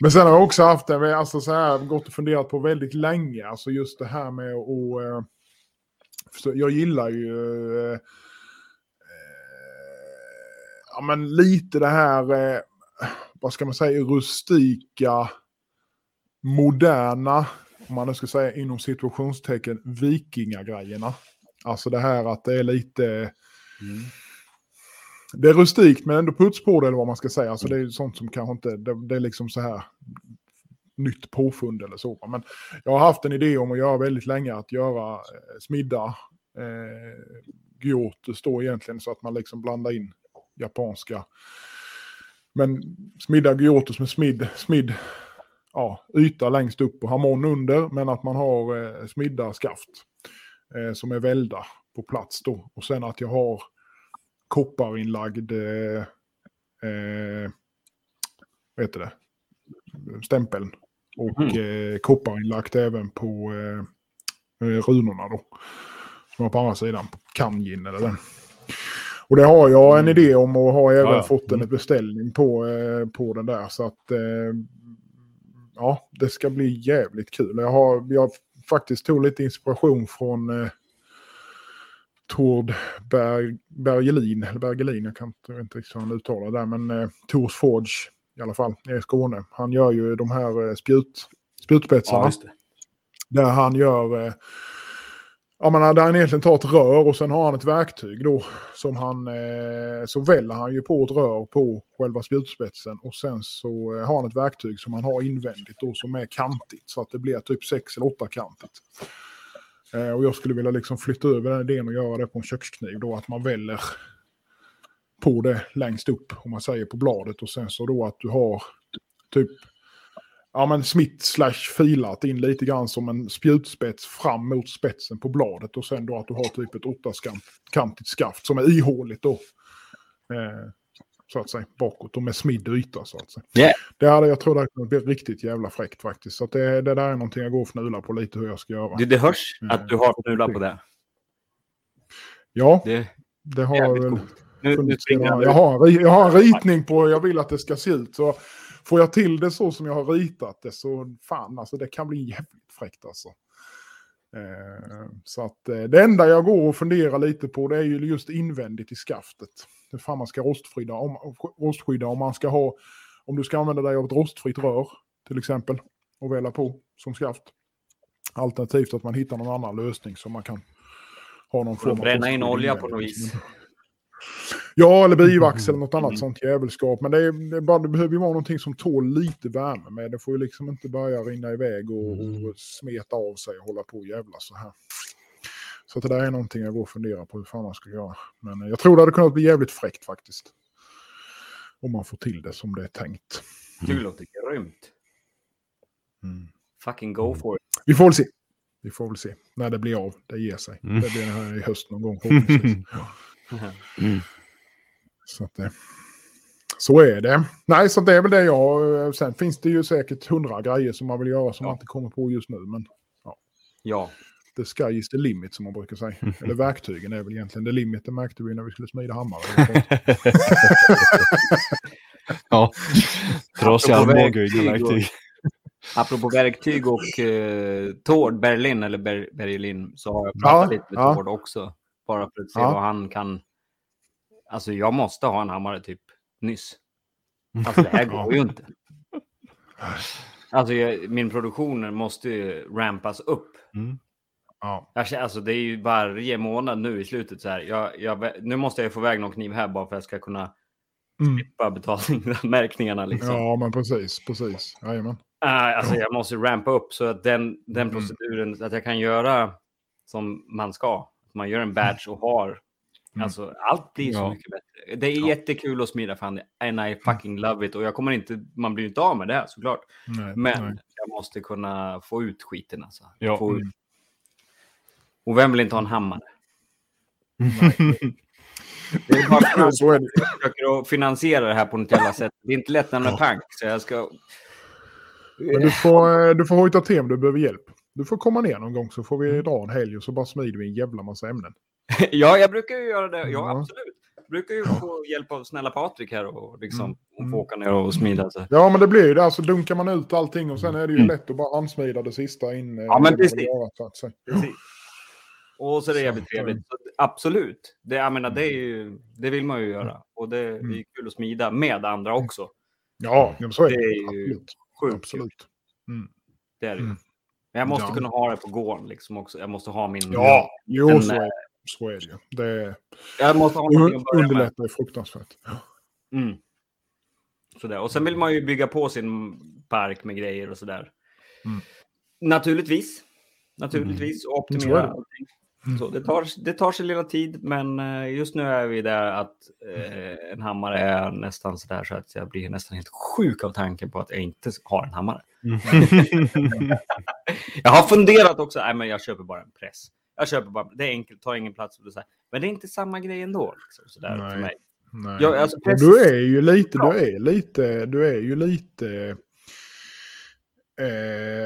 Men sen har jag också haft det, alltså så här, gått och funderat på väldigt länge. Alltså just det här med att... Jag gillar ju... Ja, men lite det här... vad ska man säga, rustika, moderna, om man nu ska säga inom situationstecken, vikingagrejerna. Alltså det här att det är lite det är rustikt men ändå puts på det, eller vad man ska säga. Alltså det är ju sånt som kanske inte, det är liksom så här nytt påfund eller så. Men jag har haft en idé om att göra väldigt länge, att göra smidda Giotto, står egentligen så att man liksom blandar in japanska. Men smidda Giotto som smidd yta längst upp och hamon under, men att man har smidda skaft som är välda på plats då. Och sen att jag har kopparinlagd vad heter det? Stämpeln och kopparinlagt även på runorna då. Som var på andra sidan på kanjin eller den. Och det har jag en idé om och har även fått en beställning på den där. Så att det ska bli jävligt kul. Jag faktiskt tog lite inspiration från Tord Bergelin, jag kan inte riktigt han uttala där, men Tord's Forge i alla fall, i Skåne. Han gör ju de här spjutspetsarna. Ja, där han gör där han egentligen tar ett rör och sen har han ett verktyg då som han så väljer han ju på ett rör på själva spjutspetsen och sen så har han ett verktyg som han har invändigt och som är kantigt så att det blir typ 6 eller 8 kantigt. Och jag skulle vilja liksom flytta över den idén och göra det på en kökskniv då, att man väljer på det längst upp om man säger på bladet och sen så då att du har typ smitt/filat in lite grann som en spjutspets fram mot spetsen på bladet och sen då att du har typ ett 8-kantigt skaft som är ihåligt då så att säga bakåt och med smidd yta så att säga. Yeah. Det hade jag trodde att det blir riktigt jävla fräckt faktiskt, så att det där är någonting jag går och fnula på lite hur jag ska göra. Det hörs att du har fnula på det. Ja, det har jag väl. Jag har en ritning på hur jag vill att det ska se ut, så får jag till det så som jag har ritat det så fan alltså det kan bli jävligt fräckt alltså. Så att det enda jag går och funderar lite på det är ju just invändigt i skaftet. Hur fan man ska rostskydda om man ska ha, om du ska använda dig av ett rostfritt rör till exempel och välla på som skaft. Alternativt att man hittar någon annan lösning som man kan ha någon form av bränna in olja på något vis. Ja, eller bivax eller något annat sånt jävelskap. Men det behöver ju vara någonting som tål lite värme med. Det får ju liksom inte börja rinna iväg och smeta av sig och hålla på och jävla så här. Så att det där är någonting jag går och funderar på hur fan man ska göra. Men jag tror det hade kunnat bli jävligt fräckt faktiskt. Om man får till det som det är tänkt. Det låter grymt. Fucking go for it. Vi får väl se. När det blir av, det ger sig. Det blir här i höst någon gång. Så att så är det. Nej, så det är väl det jag. Sen finns det ju säkert 100 grejer som man vill göra som man inte kommer på just nu, men the sky is the limit som man brukar säga. Eller verktygen är väl egentligen the limit. Det märkte vi när vi skulle smida hammare. Ja, trasiga verktyg. Apropå verktyg och Tord Berlin eller Berlin så har jag pratat lite med Tord också. Bara för att se vad han kan. Alltså jag måste ha en hammare typ nyss. Alltså det här går ju inte. Alltså min produktion måste ju rampas upp. Alltså det är ju varje månad nu i slutet så här. Nu måste jag få iväg någon kniv här bara för att jag ska kunna slippa betalningsanmärkningarna liksom. Ja men precis. Jajamän. Alltså jag måste rampa upp så att den proceduren så att jag kan göra som man ska. Man gör en batch och har alltså allt blir så mycket bättre. Det är jättekul att smida fan and I fucking love it och jag kommer inte, man blir inte av med det här såklart. Men jag måste kunna få ut skiten alltså. Ja. Och vem vill inte ha en hammare? Det är bara så är det. Jag försöker att finansiera det här på något jävla sätt. Det är inte lätt när man är pank så jag ska. Men du får hojta till om du behöver hjälp. Du får komma ner någon gång så får vi dra en helg och så bara smider vi en jävla massa ämnen. Ja, jag brukar ju göra det. Ja, absolut. Jag brukar ju få hjälp av snälla Patrik här och liksom få åka ner och smida. Så. Ja, men det blir ju det. Alltså dunkar man ut allting och sen är det ju lätt att bara ansmida det sista in. Ja, men precis. Precis. Och så är det jävligt trevligt. Så, absolut. Det, jag menar, det vill man ju göra. Och det är kul att smida med andra också. Ja, så är det. Det är ju sjukt. Absolut. Det är det ju. Men jag måste kunna ha det på gården liksom också. Jag måste ha min... Ja, så är det ju. Jag måste ha någonting att börja underlätta med. Fruktansvärt. Sådär. Och sen vill man ju bygga på sin park med grejer och sådär. Naturligtvis. Och optimera allting. Så det tar sig lilla tid, men just nu är vi där att en hammare är nästan så där så att jag blir nästan helt sjuk av tanken på att jag inte har en hammare. Jag har funderat också, nej men jag köper bara en press. Jag köper bara, det är enkelt, tar ingen plats och så här. Men det är inte samma grej ändå liksom, så där för mig. Nej. Jag, alltså, press... Du är ju lite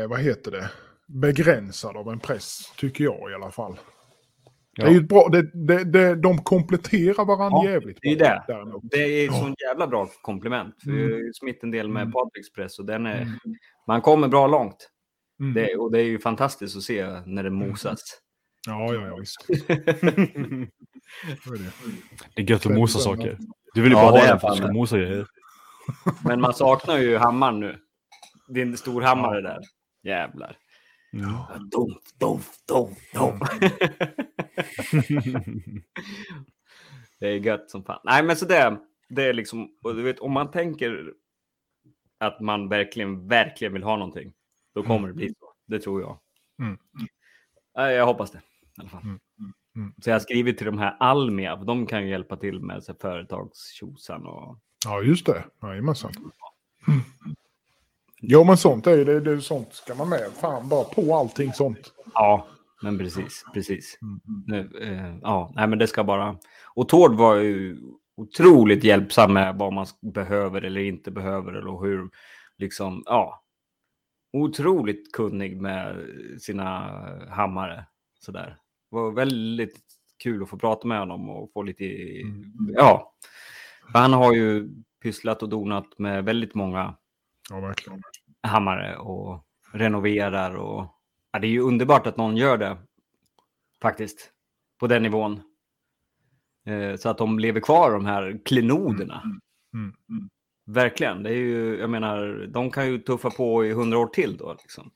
vad heter det? Begränsad av en press, tycker jag i alla fall. Ja. Det är ju bra, de kompletterar varandra jävligt. Det är det. Däremot. Det är ett sån jävla bra komplement. Vi har smitt en del med Patriks press och den är, man kommer bra långt. Mm. Och det är ju fantastiskt att se när det mosas. Ja, visst. Det är gött att mosa saker. Du vill ju bara ha det för att mosa grejer. Men man saknar ju hammaren nu. Det är en stor hammare där. Jävlar. Ja. Dom. Det är gött som fan. Nej men så det är liksom, och du vet, om man tänker att man verkligen vill ha någonting, då kommer det bli så. Det tror jag. Jag hoppas det i alla fall. Så jag har skrivit till de här Almea, de kan ju hjälpa till med så företagstjosan och... Ja just det, jajamensan. Ja men sånt är ju det sånt ska man med fan bara på allting sånt. Ja, men precis. Men det ska bara. Och Tord var ju otroligt hjälpsam med vad man behöver eller inte behöver eller hur liksom otroligt kunnig med sina hammare så där. Det var väldigt kul att få prata med honom och få lite han har ju pysslat och donat med väldigt många verkligen. Hammare och renoverar och det är ju underbart att någon gör det faktiskt på den nivån så att de lever kvar de här klenoderna verkligen, det är ju, jag menar de kan ju tuffa på i 100 år till då liksom,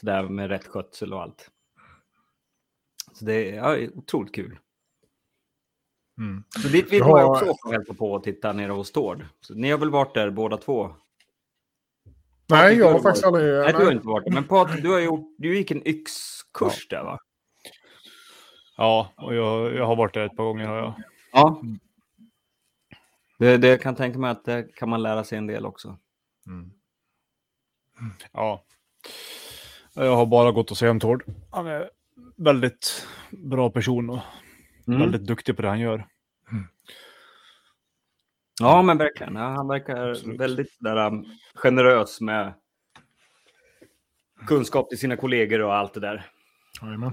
så där med rätt skötsel och allt, så det är otroligt kul. Så dit vill jag också hälsa på och titta nere hos Tord. Så ni har väl varit där båda två? Nej, jag har faktiskt aldrig... Nej, du har inte varit. Men Patrik, du gick en yxkurs där, va? Ja, och jag har varit där ett par gånger, har jag. Ja. Det kan tänka mig att det kan man lära sig en del också. Ja. Jag har bara gått och se en Tord. Han är väldigt bra person och väldigt duktig på det han gör. Ja, men verkligen. Ja, han verkar väldigt där, generös med kunskap till sina kollegor och allt det där. Amen.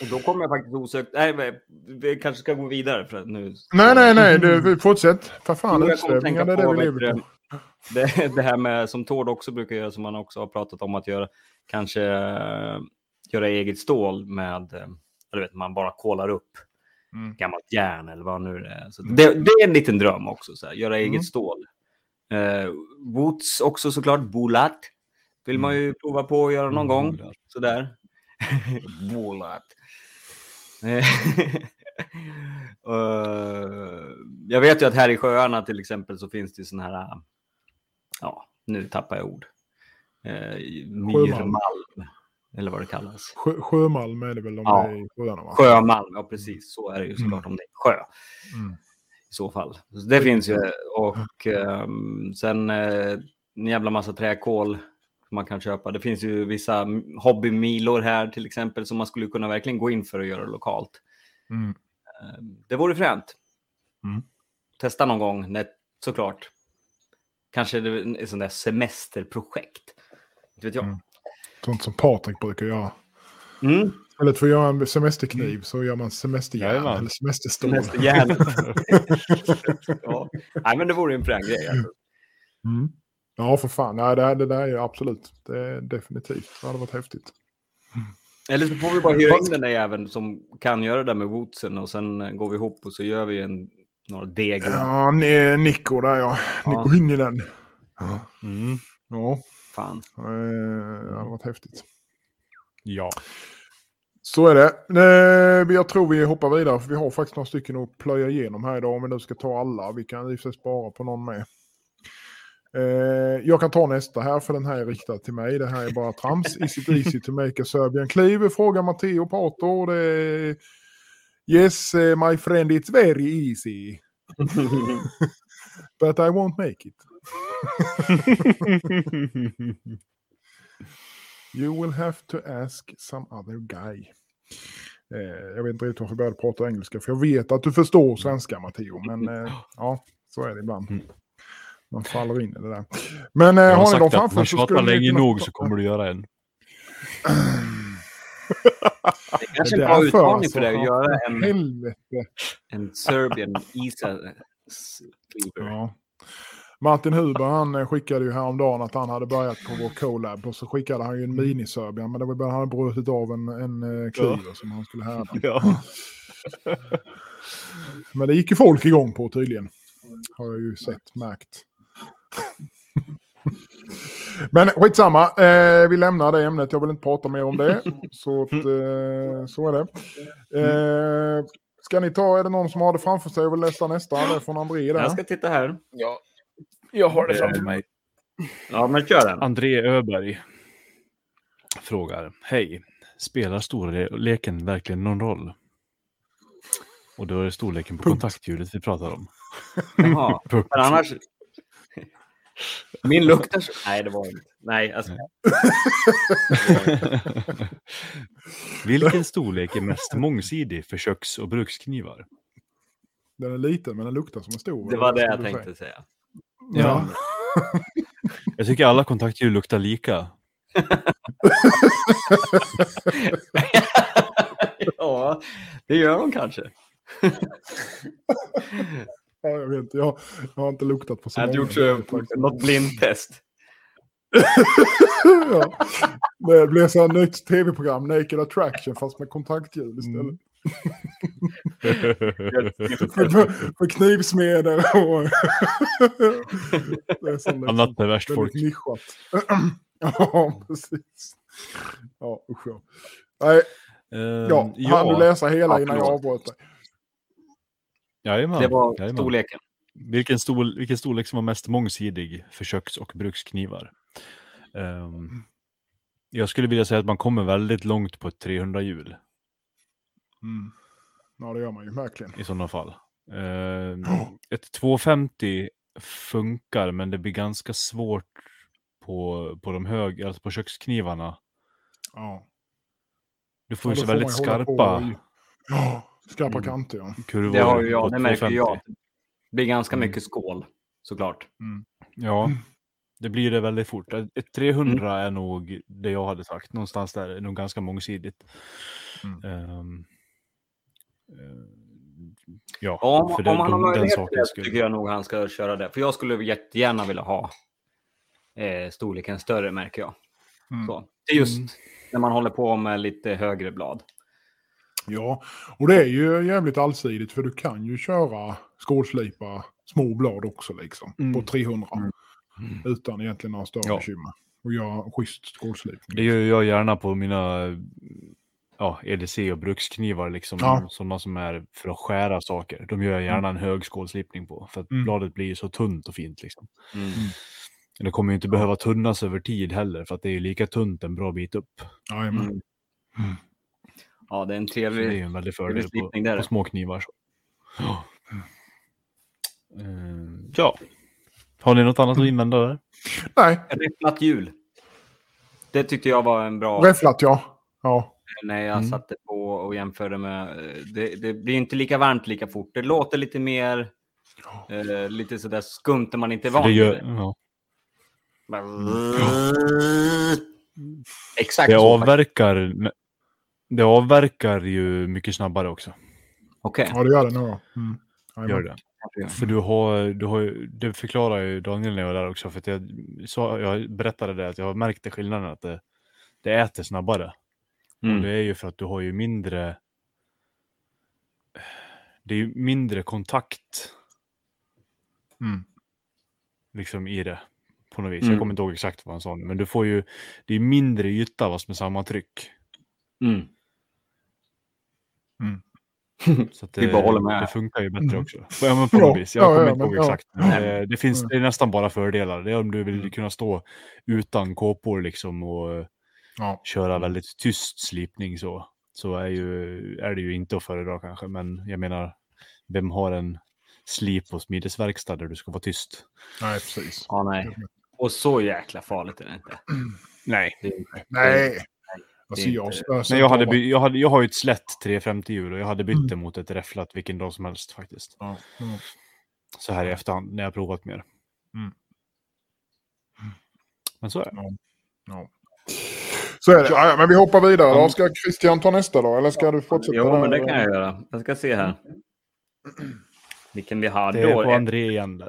Och då kommer jag faktiskt osökt... Nej, vi kanske ska gå vidare. För att nu... Nej. Du, fortsätt. För fan, utställningar är det vi lever på. Det här med, som Tord också brukar göra, som man också har pratat om att göra, kanske göra eget stål med... Du vet, man bara kolar upp. Gammalt järn eller vad nu det är. Så det är en liten dröm också. Så här. Göra eget stål. Woods också såklart. Bolat. Vill man ju prova på att göra någon gång. Sådär. Bolat. Jag vet ju att här i sjöarna till exempel så finns det ju sån här... nu tappar jag ord. Myrmalm. Eller vad det kallas. Sjömalm är det väl om det är i sjöarna, va? Sjömalm, ja precis. Så är det ju såklart om det är sjö. I så fall. Så det finns ju. Och sen en jävla massa träkol man kan köpa. Det finns ju vissa hobbymilor här till exempel som man skulle kunna verkligen gå in för att göra lokalt. Det vore fränt. Testa någon gång, såklart. Kanske ett sånt där semesterprojekt. Det vet jag. Sånt som Patrik brukar göra. Eller för att göra en semesterkniv så gör man semesterjärn eller semesterstål. Semesterjärn. Nej, men det vore ju en frän grej. Alltså. Ja, för fan. Nej, det där är ju absolut. Det är definitivt. Det hade varit häftigt. Eller så får vi bara hyra in den där jäveln som kan göra det där med woodsen och sen går vi ihop och så gör vi några degar. Ja, Nico där Nico in i den. Ja. Fan. Det har varit häftigt. Ja. Så är det. Jag tror vi hoppar vidare. För vi har faktiskt några stycken att plöja igenom här idag. Om vi nu ska ta alla. Vi kan ju spara på någon med. Jag kan ta nästa här, för den här är riktad till mig. Det här är bara trams. Is it easy to make a Serbian Cleaver? Frågar Matteo Pator. Yes, my friend, it's very easy. But I won't make it. You will have to ask some other guy. Jag vet inte riktigt om jag började prata engelska, för jag vet att du förstår svenska, Matteo. Men ja, så är det ibland. Man faller in i det där. Men har ni då framför man så skulle man länge nog så kommer du göra en. Det är kanske en bra utmaning för dig att göra en Serbian Isa Cleaver. Ja. Martin Huber, han skickade ju häromdagen att han hade börjat på vår collab, och så skickade han ju en mini-Serbian, men det var bara han hade brutit av en Cleaver som han skulle härda. Ja. Men det gick ju folk igång på tydligen. Har jag ju sett, märkt. Men skitsamma, vi lämnar det ämnet. Jag vill inte prata mer om det. Så är det. Ska ni ta, är det någon som har det framför sig? Jag vill läsa nästa, det är från André där. Jag ska titta här. Ja, jag har det framför mig. Ja, men kör den. André Öberg frågar: hej, spelar storleken verkligen någon roll? Och då är det storleken på kontakthjulet vi pratar om. Jaha, men annars... Min luktar så... Nej, det var inte. Nej, alltså... Vilken storlek är mest mångsidig för köks- och bruksknivar? Den är liten, men den luktar som en stor. Det var det jag tänkte säga. Ja. Jag tycker alla kontakthjul luktar lika. Ja, det gör de kanske. Ja, jag vet inte, jag har inte luktat på så många. Jag har gjort något blindtest. Ja. Det blev så här nytt tv-program, Naked Attraction, fast med kontaktljud istället. För knivsmeder och annat perverst folk. Nischat. Ja, precis. Ja, usch. Nej. Ja, han vill läsa hela innan jag avbröt dig. Jajamän, det var jajamän. Storleken. Vilken storlek som var mest mångsidig för köks- och bruksknivar? Jag skulle vilja säga att man kommer väldigt långt på ett 300 hjul. Mm. Ja, det gör man ju verkligen. I sådana fall. Ett 250 funkar, men det blir ganska svårt på de höga, alltså på köksknivarna. Ja. Du får ju så väldigt skarpa... Ja. Skarpa kanter, ja. Kurvor, det har ju jag, det märker jag. Det blir ganska mycket skål, såklart. Mm. Ja, det blir det väldigt fort. Ett 300 är nog det jag hade sagt. Någonstans där är nog ganska mångsidigt. Ja, ja, för om han har den saken skulle... tycker jag nog han ska köra det. För jag skulle jättegärna vilja ha storleken större, märker jag. Så. Det är just när man håller på med lite högre blad. Ja, och det är ju jävligt allsidigt, för du kan ju köra skålslipa små blad också liksom på 300 utan egentligen några större bekymmer och göra schysst skålslip. Det gör jag gärna på mina EDC och bruksknivar liksom, sådana som är för att skära saker. De gör jag gärna en hög skålslipning på, för att bladet blir så tunt och fint liksom. Det kommer ju inte behöva tunnas över tid heller, för att det är ju lika tunt en bra bit upp. Ja, det är en trevlig... Det är en väldigt fördel på små knivar. Så. Ja. Har ni något annat att invända där? Nej. Räfflat hjul. Det tyckte jag var en bra... Räfflat, ja. När jag satte på och jämförde med... Det blir inte lika varmt lika fort. Det låter lite mer... lite sådär skumt när man inte är van vid det. Ja. Exakt det så. Det avverkar ju mycket snabbare också. Okej. Ja, det gör det nog. Gör det. För du har det förklarar ju Daniel när jag var där också. För att jag berättade det, att jag har märkt det skillnaden att det äter snabbare. Och det är ju för att du har ju mindre... Det är ju mindre kontakt liksom i det på något vis. Jag kommer inte ihåg exakt vad han sa. Men du får ju... Det är mindre yta, vad som är samma tryck. Så att det, bara håller med. Det funkar ju bättre också. Ja, men på något vis. Jag kommer inte ihåg exakt. Det finns det är nästan bara fördelar. Det är om du vill kunna stå utan kåpor liksom och köra väldigt tyst slipning så. Så är det ju inte att föredra kanske. Men jag menar, vem har en slip och smidesverkstad där du ska vara tyst? Nej, precis. Ja, nej. Och så jäkla farligt är det inte. Nej. Nej. Alltså jag har ju ett slätt 350 hjul och jag hade bytt det mot ett räfflat vilken dag som helst faktiskt. Ja. Mm. Så här i efterhand när jag provat mer. Men så är det. Ja. Så är det. Ja, men vi hoppar vidare. Då ska Christian ta nästa då? Eller ska du fortsätta? Jo, men det kan jag göra. Jag ska se här. Vilken vi har då? Det är på André Jendl.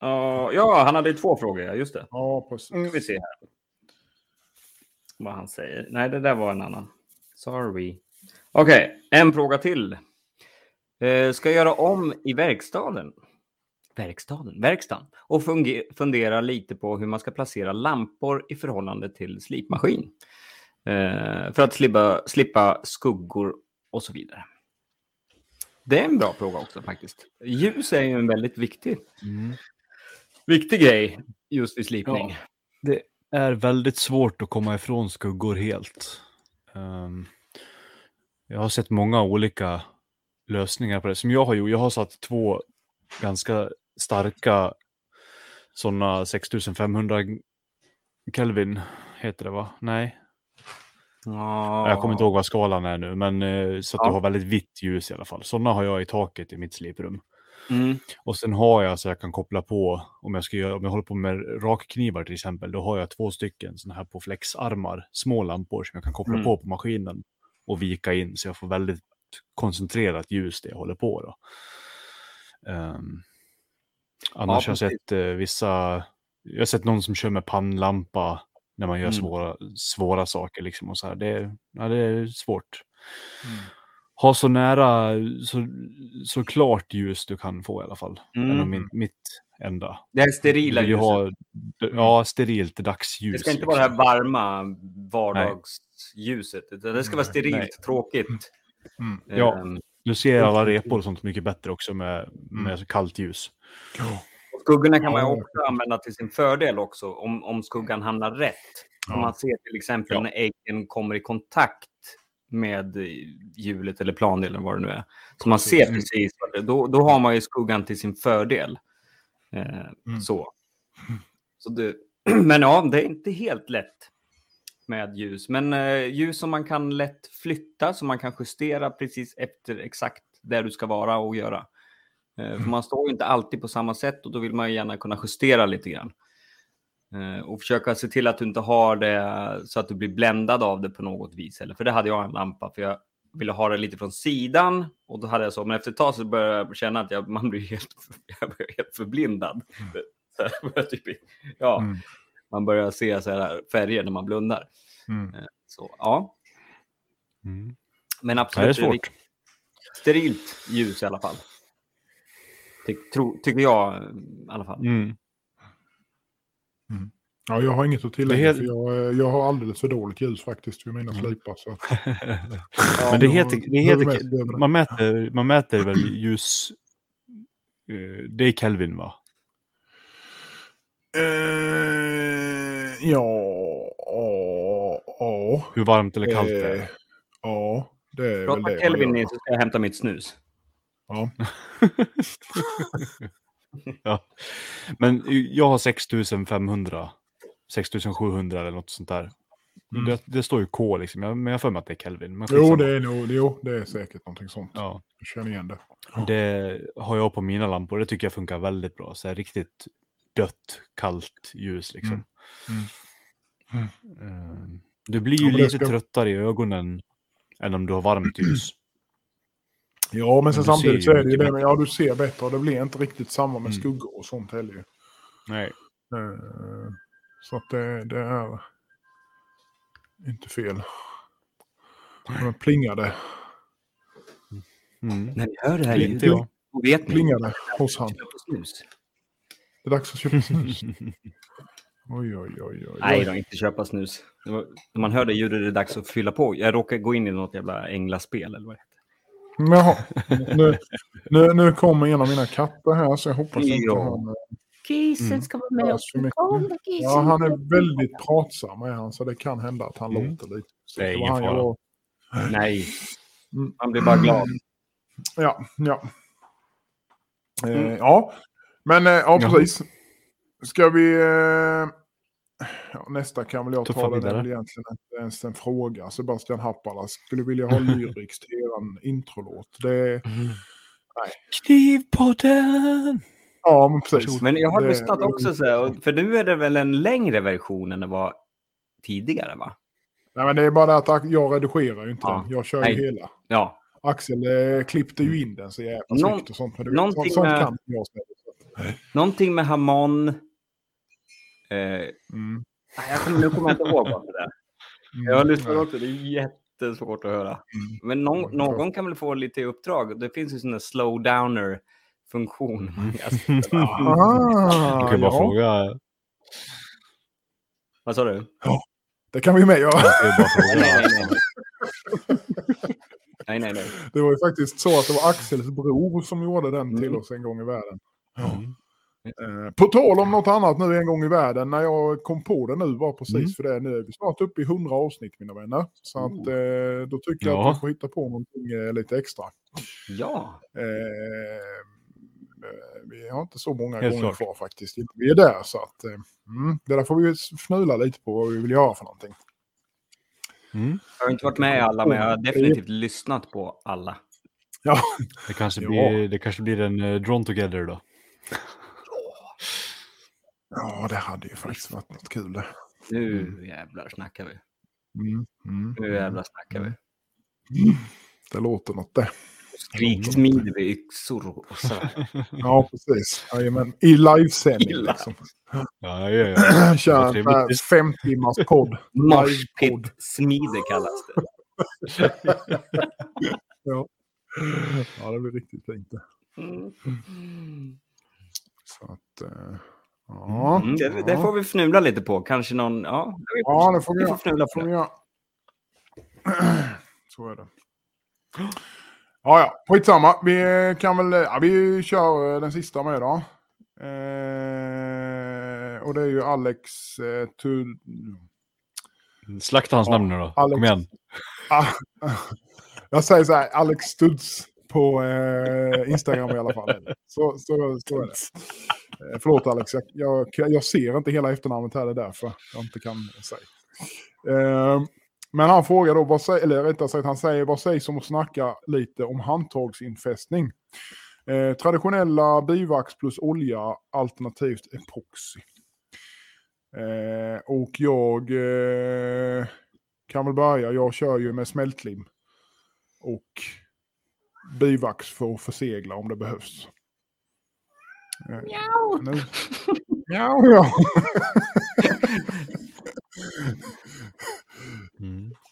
Ja, han hade ju två frågor. Just det. Ja, precis. Nu ska vi se här. Vad han säger. Nej, det där var en annan. Sorry. Okej, en fråga till. Ska jag göra om i verkstaden. Och fundera lite på hur man ska placera lampor i förhållande till slipmaskin. För att slippa skuggor och så vidare. Det är en bra fråga också faktiskt. Ljus är ju en väldigt viktig grej just i slipning. Ja, det är väldigt svårt att komma ifrån skuggor helt. Jag har sett många olika lösningar på det. Som jag har gjort, jag har satt två ganska starka sådana 6500 Kelvin heter det va? Nej. Jag kommer inte ihåg vad skalan är nu, men så att du har väldigt vitt ljus i alla fall. Sådana har jag i taket i mitt sliprum. Och sen har jag så jag kan koppla på om jag håller på med rakknivar till exempel, då har jag två stycken såna här på flexarmar, små lampor som jag kan koppla på maskinen och vika in så jag får väldigt koncentrerat ljus det jag håller på då. Annars har jag sett jag har sett någon som kör med pannlampa när man gör svåra saker liksom och så här. Det är svårt. Ha så nära, så klart ljus du kan få i alla fall. Mitt enda. Det här sterila ljuset. Ja, sterilt dagsljus. Det ska inte vara det här varma vardagsljuset. Det ska vara sterilt, tråkigt. Ja, du ser alla repor och sånt mycket bättre också med kallt ljus. Och skuggorna kan man också använda till sin fördel också. Om skuggan hamnar rätt. Om man ser till exempel när äggen kommer i kontakt med hjulet eller plandelen vad det nu är. Så man ser precis då har man ju skuggan till sin fördel. Så men det är inte helt lätt med ljus. Men ljus som man kan lätt flytta, som man kan justera precis efter exakt där du ska vara och göra. För man står ju inte alltid på samma sätt och då vill man ju gärna kunna justera lite grann. Och försöka se till att du inte har det så att du blir bländad av det på något vis. Eller för det hade jag en lampa. För jag ville ha det lite från sidan. Och då hade jag så. Men efter ett tag så började jag känna att jag blir helt förblindad. Man börjar se så här färger när man blundar. Men absolut. Det är svårt. Sterilt ljus i alla fall. Tycker jag i alla fall. Ja, jag har inget att tillägga för jag har alldeles för dåligt ljus faktiskt vid mina slipar så. Men det heter man mäter väl ljus det är Kelvin va? Hur varmt eller kallt är det? Ja, det är väl det. Kelvin så ska jag hämta mitt snus. Ja. Ja. Men jag har 6700 eller något sånt där. Det står ju K liksom. Men jag får med att det är Kelvin. Det är säkert någonting sånt. Ja. Jag känner igen det. Ja. Det har jag på mina lampor. Det tycker jag funkar väldigt bra. Så här, riktigt dött, kallt ljus liksom. Du blir ju lite tröttare i ögonen än om du har varmt ljus. Ja, men sen samtidigt så är det ju det. Men du ser bättre. Det blir inte riktigt samma med skuggor och sånt heller ju. Nej. Så att det är inte fel. Men plingade. När vi hör det här ljudet. Plingade hos han. Det är dags att köpa snus. Oj. Nej då, inte köpa snus. När man hör det ljudet är det dags att fylla på. Jag råkar gå in i något jävla änglaspel eller vad det heter. Jaha. Nu kommer en av mina katter här, så jag hoppas inte han... Kisen ska vara med. Ja, han är väldigt pratsam med han, så det kan hända att han låter lite. Så det är ingen fara. Nej, han blir bara glad. Ja. Ja, men ja, precis. Ska vi... nästa kan väl jag ta den egentligen inte ens en fråga. Sebastian Happala skulle vilja ha lyriks till eran introlåt. Det... Nej. Knivpodden! Ja, men precis. Men jag har lyssnat också så, för nu är det väl en längre version än det var tidigare, va? Nej, men det är bara att jag redigerar ju inte den. Jag kör ju hela. Ja. Axel klippte ju in den så jävla snyggt och sånt. Men sånt med... kan jag säga. Någonting med Hamon... Nu kommer jag inte ihåg vad det där. Jag har lyssnat också, det är jättesvårt att höra. Men någon kan väl få lite uppdrag. Det finns ju sån där slow downer funktion. Du kan bara fråga. Vad sa du? Ja, det kan vi ju med göra. Nej. Det var ju faktiskt så att det var Axels bror som gjorde den till oss en gång i världen. På tal om något annat nu en gång i världen, när jag kom på det nu var precis för det nu är vi snart uppe i 100 avsnitt, mina vänner, så att då tycker jag att vi får hitta på någonting lite extra. Ja. Vi har inte så många gånger kvar faktiskt, vi är där, så att det där får vi fnula lite på vad vi vill göra för någonting. Jag har inte varit med i alla, men jag har definitivt lyssnat på alla. Ja. Det kanske blir en Drawn Together då. Ja, det hade ju faktiskt varit något kul det. Nu jävlar snackar vi. Det låter något det. Skriksmider vi yxor och så. Ja, precis. Jajamän. I livesändning liksom. Ja. Kör 5 timmars podd. Morspit smider kallas det. Ja, det blir riktigt fint det. Så att... Det får vi fnula lite på. Kanske någon... Ja, det får vi fnula på. Så är det. Ja, skitsamma. Vi kan väl... Ja, vi kör den sista med idag. Och det är ju Alex Tund... Slakta hans namn nu då. Alex... Kom igen. Jag säger så här, Alex Studs på Instagram i alla fall. Så är det. Förlåt Alex, jag ser inte hela efternamnet här, det är därför jag inte kan säga. Men han frågar då, han säger, vad sägs om att snacka lite om handtagsinfästning? Traditionella bivax plus olja, alternativt epoxy. Och jag kan väl börja, jag kör ju med smältlim och bivax för att försegla om det behövs. Ja.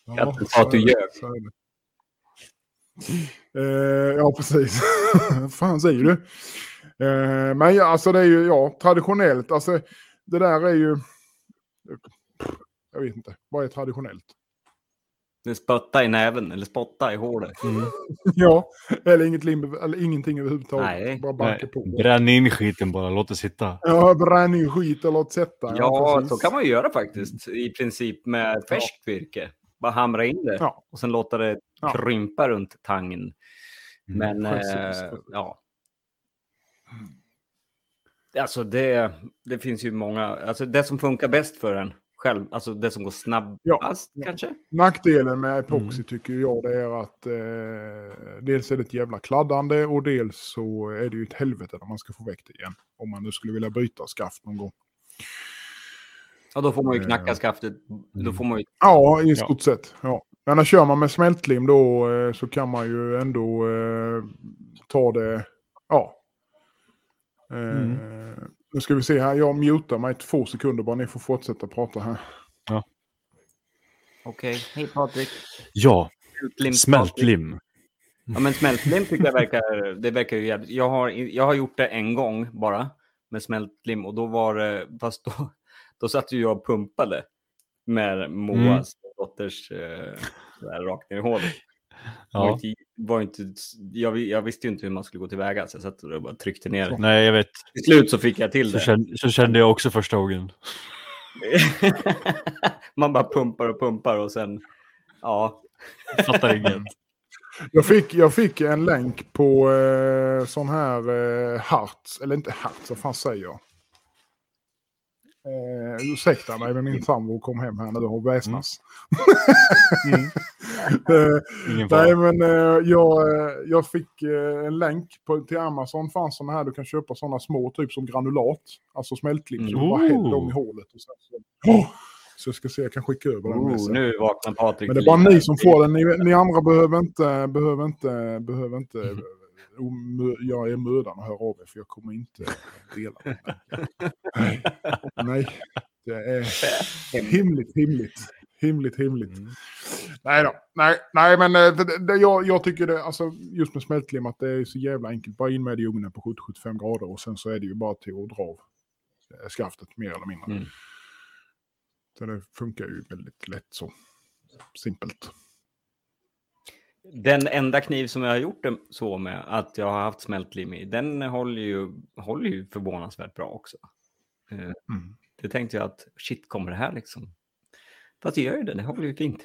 Jag tror att du gör. Ja, precis. Fan säger du. Men ja, alltså det är ju traditionellt. Alltså det där är ju... Jag vet inte. Vad är traditionellt? Det spötta i näven eller spotta i hålet. Ja, eller ingenting överhuvudtaget. Nej. Bara banka på. Bränn in skiten bara, låt det sitta. Ja, bränn in skit och låt sätta. Ja, så kan man göra faktiskt i princip med färskt virke. Bara hamra in det och sen låta det krympa runt tangen. Men alltså det finns ju många, alltså det som funkar bäst för en själv, alltså det som går snabbast kanske. Nackdelen med epoxy tycker jag det är att dels är det ett jävla kladdande och dels så är det ju ett helvete när man ska få väck det igen. Om man nu skulle vilja byta skaft någon gång. Ja, då får man ju knacka skaftet. Då får man ju... Ja, i stort sett. Ja. Men när kör man med smältlim då så kan man ju ändå ta det... Ja. Nu ska vi se här, jag mutar mig 2 sekunder bara, ni får fortsätta prata här. Ja. Okej, hej Patrik. Ja, smältlim. Ja, men smältlim tycker jag verkar ju jävligt. Jag har gjort det en gång bara med smältlim och då var det, fast då satt ju jag och pumpade med Moas dotters rakt ner i hålet. Ja. Jag visste ju inte hur man skulle gå tillväga, så jag satt och bara tryckte ner. Nej, jag vet. Till slut så fick jag till det. Så kände jag också första gången. Man bara pumpar och sen, ja, fattar inget. Jag fick en länk på sån här hearts, eller inte hearts, vad fan säger jag? Ursäkta mig, men min sambo kom hem här när det har väsnas. Nej, men jag fick en länk till Amazon. Fanns sådana här, du kan köpa sådana små typ som granulat, alltså smältlikör, bara häll dem i hålet och så jag ska se, jag kan skicka över den med sig. Nu vaknar Patrik. Men det är bara ni som får den, ni andra behöver inte jag är mödan och hör av er, för jag kommer inte dela den. Nej, det är himligt. Mm. Nej, men det, jag tycker det, alltså, just med smältlim, att det är så jävla enkelt. Bara in med det i ugnen på 70-75 grader och sen så är det ju bara till att dra av skaftet mer eller mindre. Mm. Så det funkar ju väldigt lätt, så simpelt. Den enda kniv som jag har gjort det så med, att jag har haft smältlim i, den håller ju förvånansvärt bra också. Det tänkte jag att, shit, kommer det här liksom? Fast det gör ju det håller ju fint.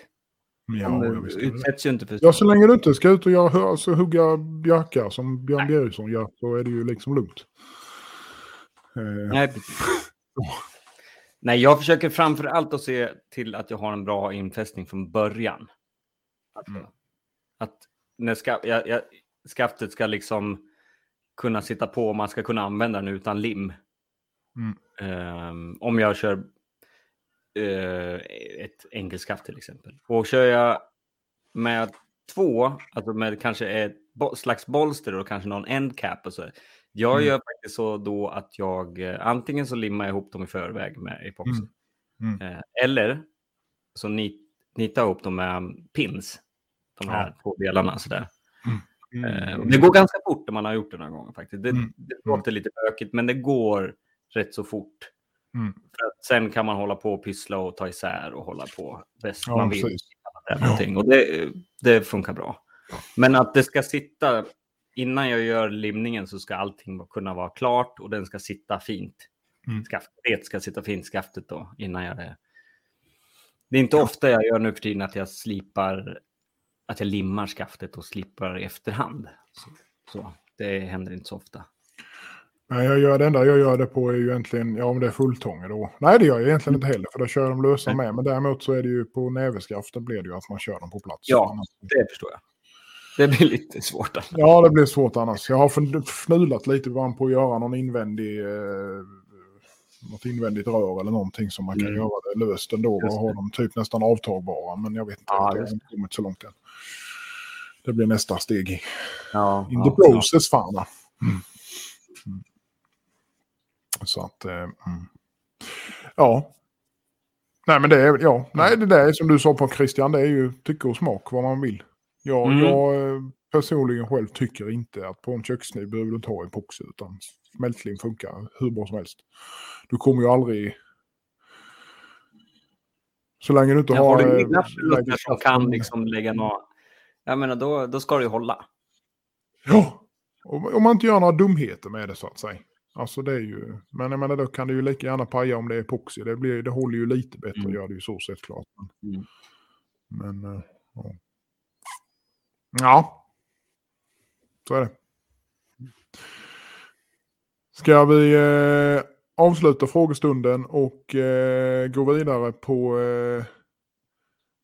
Ja, utsätts ju inte för... Ja, så länge du inte ska ut och hugga björkar som Björn Björnsson gör, så är det ju liksom lugnt. Nej, precis. Nej, jag försöker framförallt att se till att jag har en bra infästning från början. Att när skaftet ska liksom kunna sitta på, man ska kunna använda den utan lim. Om jag kör ett enkelskaft till exempel. Och kör jag med två, alltså med kanske ett slags bolster och kanske någon endcap och så. Jag gör faktiskt så då att jag antingen så limmar jag ihop dem i förväg med epoxen. Eller så nitar ihop dem med pins. De här två delarna sådär. Det går ganska fort när man har gjort det några gånger faktiskt. Det låter lite bökigt, men det går rätt så fort. För att sen kan man hålla på och pyssla och ta isär och hålla på bäst man vill. Och det funkar bra. Men att det ska sitta, innan jag gör limningen så ska allting kunna vara klart och den ska sitta fint. Skaftet ska sitta fint, skaftet då, innan jag det. Det är inte ofta jag gör nu för tiden att jag slipar, att jag limmar skaftet och slipar i efterhand. Så det händer inte så ofta. Nej, jag gör det på är ju egentligen, ja, om det är fulltånge då. Nej, det gör jag egentligen inte heller, för då kör de lösa med. Men däremot så är det ju på näveskaften blir det ju att man kör dem på plats. Ja, det förstår jag. Det blir lite svårt annars. Ja, det blir svårt annars. Jag har fnulat lite grann på att göra något invändigt rör eller någonting som man kan göra det löst ändå och ha dem typ nästan avtagbara. Men jag vet inte, det har inte kommit så långt än. Det blir nästa steg. Ja, in the process, fan. Så att, ja. Nej, men det är, nej, det där som du sa på Christian, det är ju tycke och smak vad man vill. Jag personligen själv tycker inte att på en kökskniv behöver du ta en pox, utan smältlim funkar hur bra som helst. Du kommer ju aldrig, så länge du inte har en kniv som kan liksom lägga något, jag menar, då ska du ju hålla. Ja, om man inte gör några dumheter med det, så att säga. Alltså det är ju, men jag menar, då kan det ju lika gärna paja om det är epoxy. Det håller ju lite bättre, gör det ju så sett klart. Men ja, så är det. Ska vi avsluta frågestunden och gå vidare på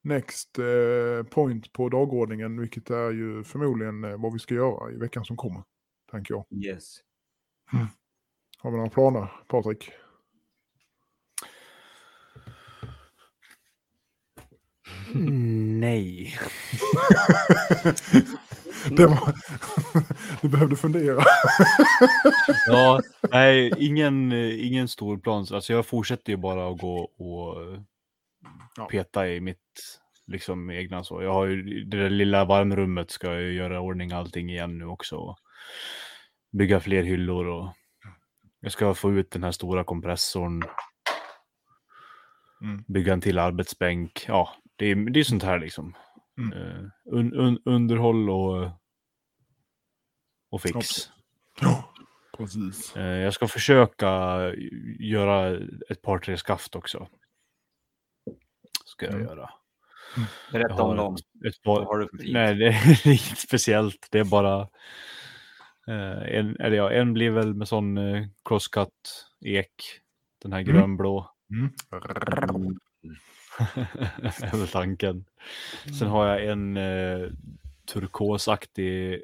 next point på dagordningen, vilket är ju förmodligen vad vi ska göra i veckan som kommer, tänker jag. Yes. Har vi några planer, Patrik? Nej. Du behövde fundera. Ja, nej, ingen stor plan. Alltså jag fortsätter ju bara att gå och peta i mitt liksom egna så. Jag har ju det där lilla varmrummet, ska jag göra ordning allting igen nu också. Bygga fler hyllor och jag ska få ut den här stora kompressorn. Bygga en till arbetsbänk. Ja, det är sånt här liksom. Underhåll och fix. Ja, precis. Jag ska försöka göra ett par tre skaft också. Ska jag göra. Berätta om dem. Nej, det är inget speciellt. Det är bara en blir väl med sån crosscut ek, den här grönblå. Över tanken. Sen har jag en turkosaktig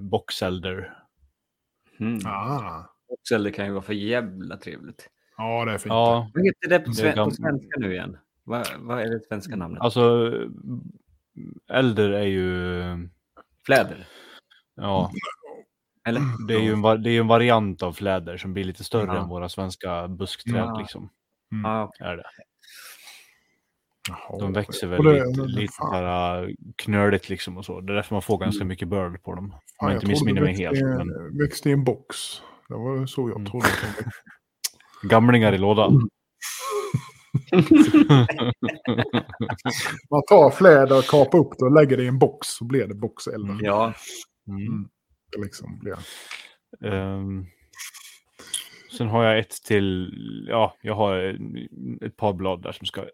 Boxelder. Boxelder kan ju vara för jävla trevligt. Ja, det är fint. Ja, vad heter det på svenska nu igen? Vad är det svenska namnet? Alltså, elder är ju fläder. Ja. Eller? Det är ju en variant av fläder som blir lite större än våra svenska buskträd liksom. Är det. De växer väl lite där knöligt liksom och så. Det är därför man får ganska mycket börd på dem. Om jag inte missminner mig helt. Men växte i en box. Det var så jag trodde. Gamlingar i lådan. Man tar fläder och kapar upp det och lägger det i en box så blir det boxelder. Ja. Det liksom blir. Sen har jag ett till, jag har ett par blad där som ska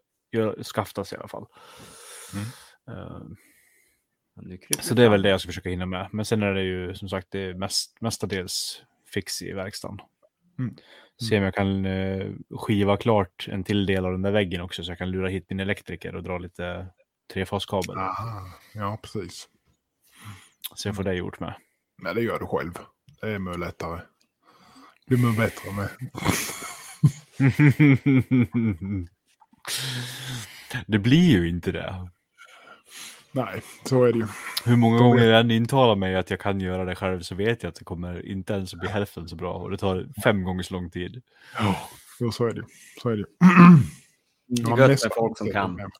skaftas i alla fall. Så det är väl det jag ska försöka hinna med. Men sen är det ju som sagt det mestadels fix i verkstaden. Se om jag kan skiva klart en till del av den där väggen också så jag kan lura hit min elektriker och dra lite trefaskabel. Ja, precis. Så jag får det gjort med. Nej, det gör du själv. Det är mycket lättare. Det blir bättre med. Det blir ju inte det. Nej, så är det ju. Hur många gånger jag intalar mig att jag kan göra det själv så vet jag att det kommer inte ens att bli hälften så bra. Och det tar 5 gånger så lång tid. Ja, så är det. Så är det. Det är gött med folk som kan.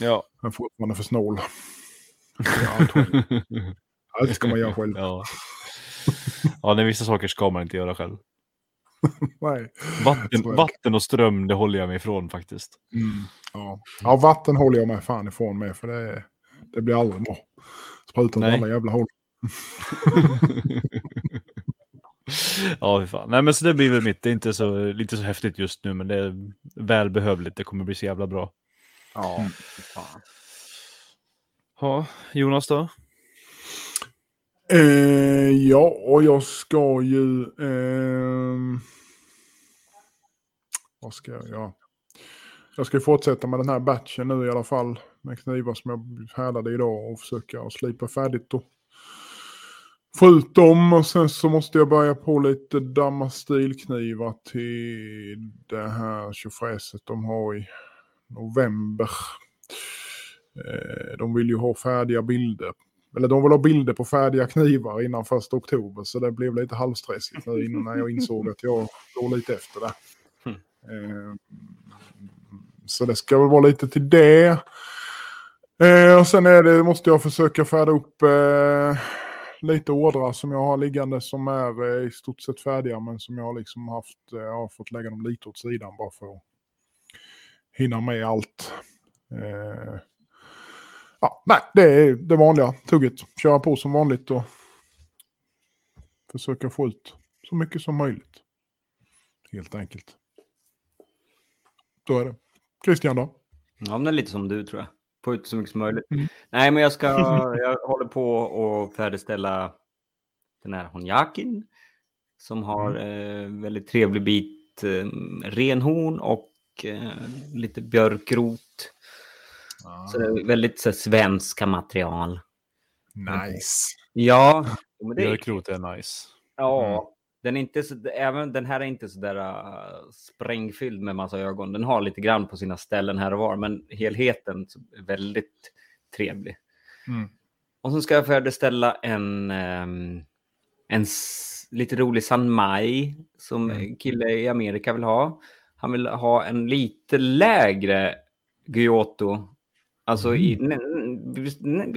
Ja. Men man är för snål. Allt ska man göra själv. Ja, när vissa saker ska man inte göra själv. Nej. Vatten och ström, det håller jag mig ifrån faktiskt. Ja, vatten håller jag mig fan ifrån med för det blir aldrig bra. Sprutar åt alla jävla håll. Ja, fy fan. Nej, men så det blir väl mitt. Det är inte så häftigt just nu, men det är välbehövligt. Det kommer bli så jävla bra. Ja, fy fan. Ja, Jonas då? Och jag ska ju jag ska fortsätta med den här batchen nu i alla fall med knivar som jag härdade idag och försöka och slipa färdigt och få ut dem, och sen så måste jag börja på lite damma stilknivar till det här tjofräset de har i november. De vill ju ha färdiga bilder. Eller de vill ha bilder på färdiga knivar innan 1 oktober. Så det blev lite halvstressigt nu innan jag insåg att jag låg lite efter det. Så det ska väl vara lite till det. Och sen måste jag försöka färda upp lite ordrar som jag har liggande som är i stort sett färdiga. Men som jag liksom har fått lägga dem lite åt sidan bara för att hinna med allt. Nej, det är det vanliga tugget. Köra på som vanligt och försöka få ut så mycket som möjligt. Helt enkelt. Då är det. Christian då? Ja, men lite som du tror jag. Få ut så mycket som möjligt. Nej, men jag håller på och färdigställa den här Honyakin. Som har väldigt trevlig bit renhorn och lite björkrot. Så det är väldigt så svenska material. Nice. Ja, men det är nice. Ja, den är inte så, även den här är inte så där sprängfylld med massa ögon. Den har lite grann på sina ställen här och var, men helheten är väldigt trevlig. Och så ska jag färdigställa en lite rolig San Mai som kille i Amerika vill ha. Han vill ha en lite lägre Giotto. Alltså i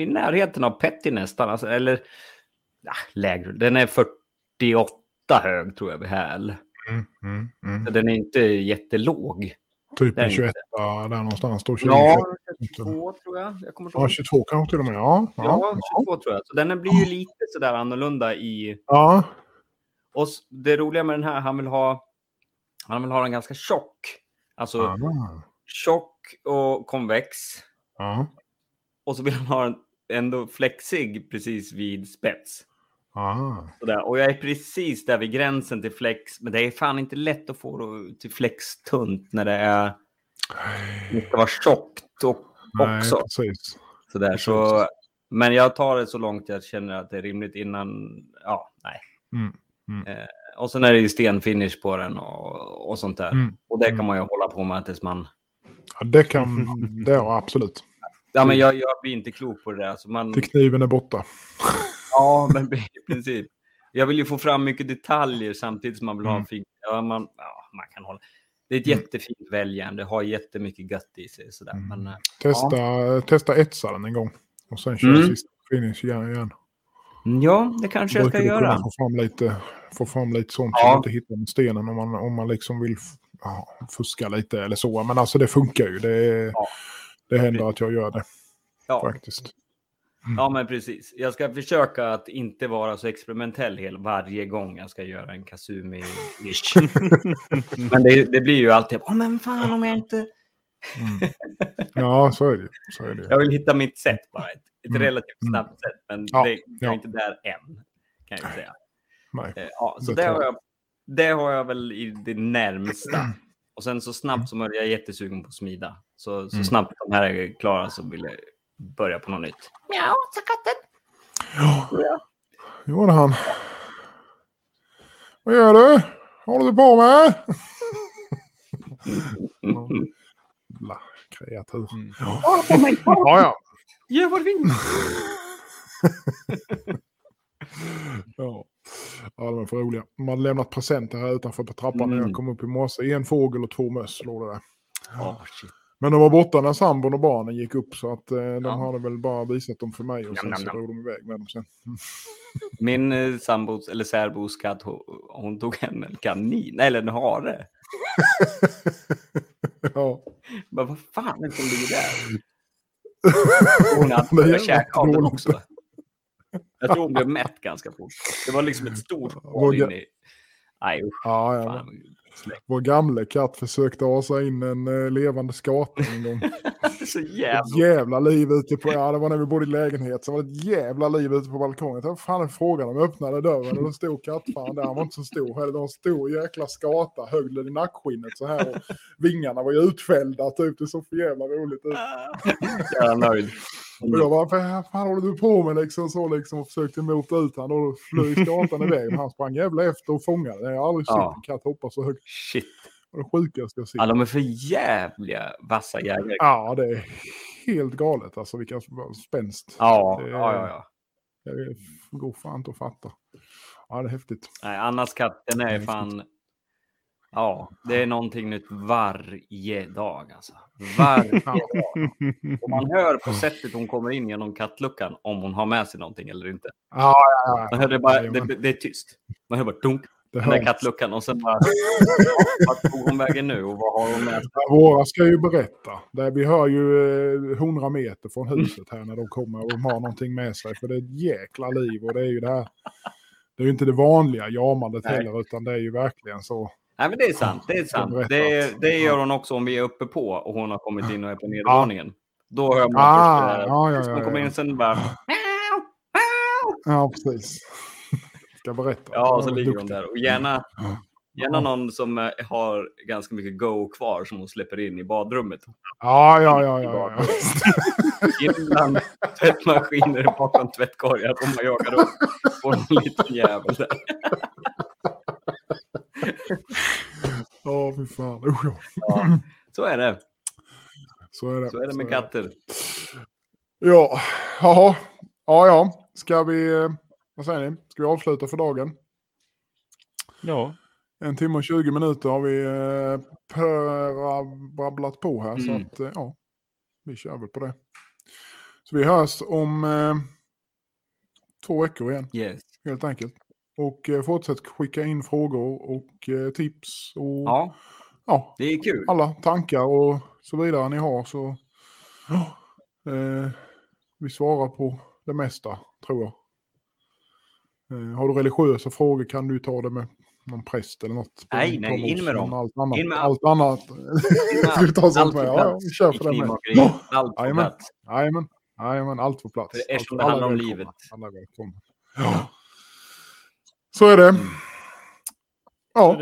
närheten av Petty nästan. Alltså, eller lägre. Den är 48 hög tror jag. Så den är inte jättelåg. Typ 21 där någonstans då. 22, ja, 22 tror jag. Jag kommer ja, 22 kanske till och med. Ja, 22 tror jag. Så den blir ju lite sådär annorlunda i... Ja. Och det roliga med den här, han vill ha den ganska tjock. Alltså tjock och konvex. Ja. Och så vill han ha den ändå flexig precis vid spets. Sådär. Och jag är precis där vid gränsen till flex. Men det är fan inte lätt att få till flex tunt när det är det var tjockt och också. Nej, sådär. Så, men jag tar det så långt jag känner att det är rimligt innan. Ja, nej. Och sen är det ju stenfinish på den och sånt där. Och det kan man ju hålla på med tills man... Ja, det kan det är absolut. Ja, men jag blir inte klok på det där. Alltså man... Kniven är borta. Ja, men i princip. Jag vill ju få fram mycket detaljer samtidigt som man vill ha en fin... Ja, man kan hålla... Det är ett jättefint väljärn. Det har jättemycket gött i sig. Sådär. Men, testa etsaren en gång. Och sen kör sista finish igen. Ja, det kanske jag ska göra. Få fram lite sånt som man inte hittar med stenen om man liksom vill fuska lite eller så. Men alltså det funkar ju. Det händer att jag gör det. Ja. Faktiskt. Ja, men precis. Jag ska försöka att inte vara så experimentell varje gång jag ska göra en Kasumi-ish. Men det blir ju alltid, men fan om jag inte... Ja, så är det. Jag vill hitta mitt sätt bara. Ett relativt snabbt sätt, men det är inte där än, kan jag säga. Nej, ja, så det har jag väl i det närmsta. Och sen så snabbt som jag är jättesugen på att smida. Så snabbt de här är klara så vill jag börja på något nytt. Ja, så katten. Ja, nu var det han. Vad gör du? Håller du på med? La kreatur. Ja. Gör vad du vill. Ja, de är för roliga. Man hade lämnat presenter här utanför på trappan när jag kom upp i morse. En fågel och två möss låg det där. Oh, shit. Men de var borta när sambon och barnen gick upp så att de hade väl bara visat dem för mig och sen så drog de iväg med dem sen. Min sambos eller särbos katt, hon tog hem en kanin, eller en hare. Ja. Men vad fan är det som ligger där? Hon hade börjat käka av den också. Jag tror hon blev mätt ganska fort. Det var liksom ett stort hål inne i... Nej, vår gamla katt försökte asa in en levande skata en gång. Så jävla liv ute på... Ja, det var när vi bodde i lägenhet. Så var det ett jävla liv ute på balkongen. Vad fan är frågan om jag öppnade dörren? Och då stod kattfan där. Han var inte så stor. Det var en stor jäkla skata. Högde i nackskinnet så här. Och vingarna var ju utfällda. Typ. Det såg för jävla roligt ut. Jag är nöjd. Och jag bara, vad fan håller du på med liksom? Så liksom, och försökte mota ut han. Och då flög skatan iväg. Han sprang jävla efter och fångade. Jag har aldrig sett katt hoppa så högt. Shit. Och sjukaste jag ser. Ja, de är för jävliga vassa jägare. Ja, det är helt galet. Alltså vilka spänst. Ja. Det går fan inte att fatta. Ja, det är häftigt. Nej, annars katten är fan... Ja, det är någonting nytt varje dag alltså. Varje dag. Och man hör på sättet hon kommer in genom kattluckan om hon har med sig någonting eller inte. Ja. Man hör det bara, det är tyst. Man hör bara dunk. Den där kattluckan och sen bara vad tog hon vägen nu och vad har hon med sig? Våra ska ju berätta. Där vi hör ju 100 meter från huset här när de kommer och de har någonting med sig. För det är ett jäkla liv och det är ju det här. Det är ju inte det vanliga jamandet heller utan det är ju verkligen så. Nej, men det är sant. Det gör hon också om vi är uppe på och hon har kommit in och är på nedervåningen. Då hör man först det här. Man kommer in sen bara... Ja, precis. Ska berätta. Ja, och så ligger hon där. Och gärna någon som har ganska mycket go kvar som hon släpper in i badrummet. Ja. Innan tvättmaskiner bakom tvättkorgar och man jagar upp på en liten jävel där. Fy fan. Ja, så är det. Så är det med katter. Ja, jaha. Ja. Ska vi... Vad säger ni? Ska vi avsluta för dagen? Ja. 1 timme och 20 minuter har vi brabblat på här. Så att, vi kör väl på det. Så vi hörs om 2 veckor igen. Yes. Helt enkelt. Och fortsätt skicka in frågor och tips och ja, det är kul. Alla tankar och så vidare ni har, så vi svarar på det mesta, tror jag. Har du religiösa frågor kan du ta det med någon präst eller något. Nej, in med dem. Allt annat. Ska vi ta sånt med? Ja, vi kör för det med. Allt på plats. Jajamän, allt på plats. Eftersom det handlar om livet. Ja. Så är det. Ja,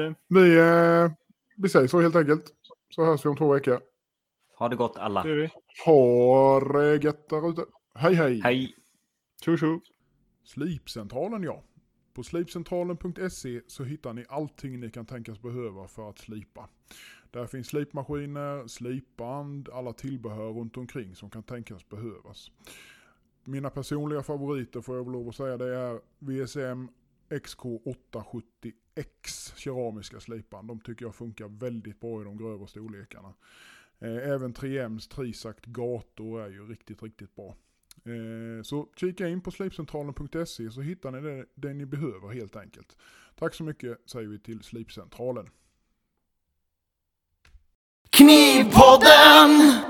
vi säger så helt enkelt. Så hörs vi om 2 veckor. Ha det gott alla. Ha det gött där ute. Hej hej. Hej. Tjo. Slipcentralen, ja. På slipcentralen.se så hittar ni allting ni kan tänkas behöva för att slipa. Där finns slipmaskiner, slipband, alla tillbehör runt omkring som kan tänkas behövas. Mina personliga favoriter, får jag lov att säga, det är VSM XK870X keramiska slipband. De tycker jag funkar väldigt bra i de grövre storlekarna. Även 3M's trisakt gator är ju riktigt, riktigt bra. Så kika in på slipcentralen.se så hittar ni det ni behöver helt enkelt. Tack så mycket säger vi till Slipcentralen. Knivpodden!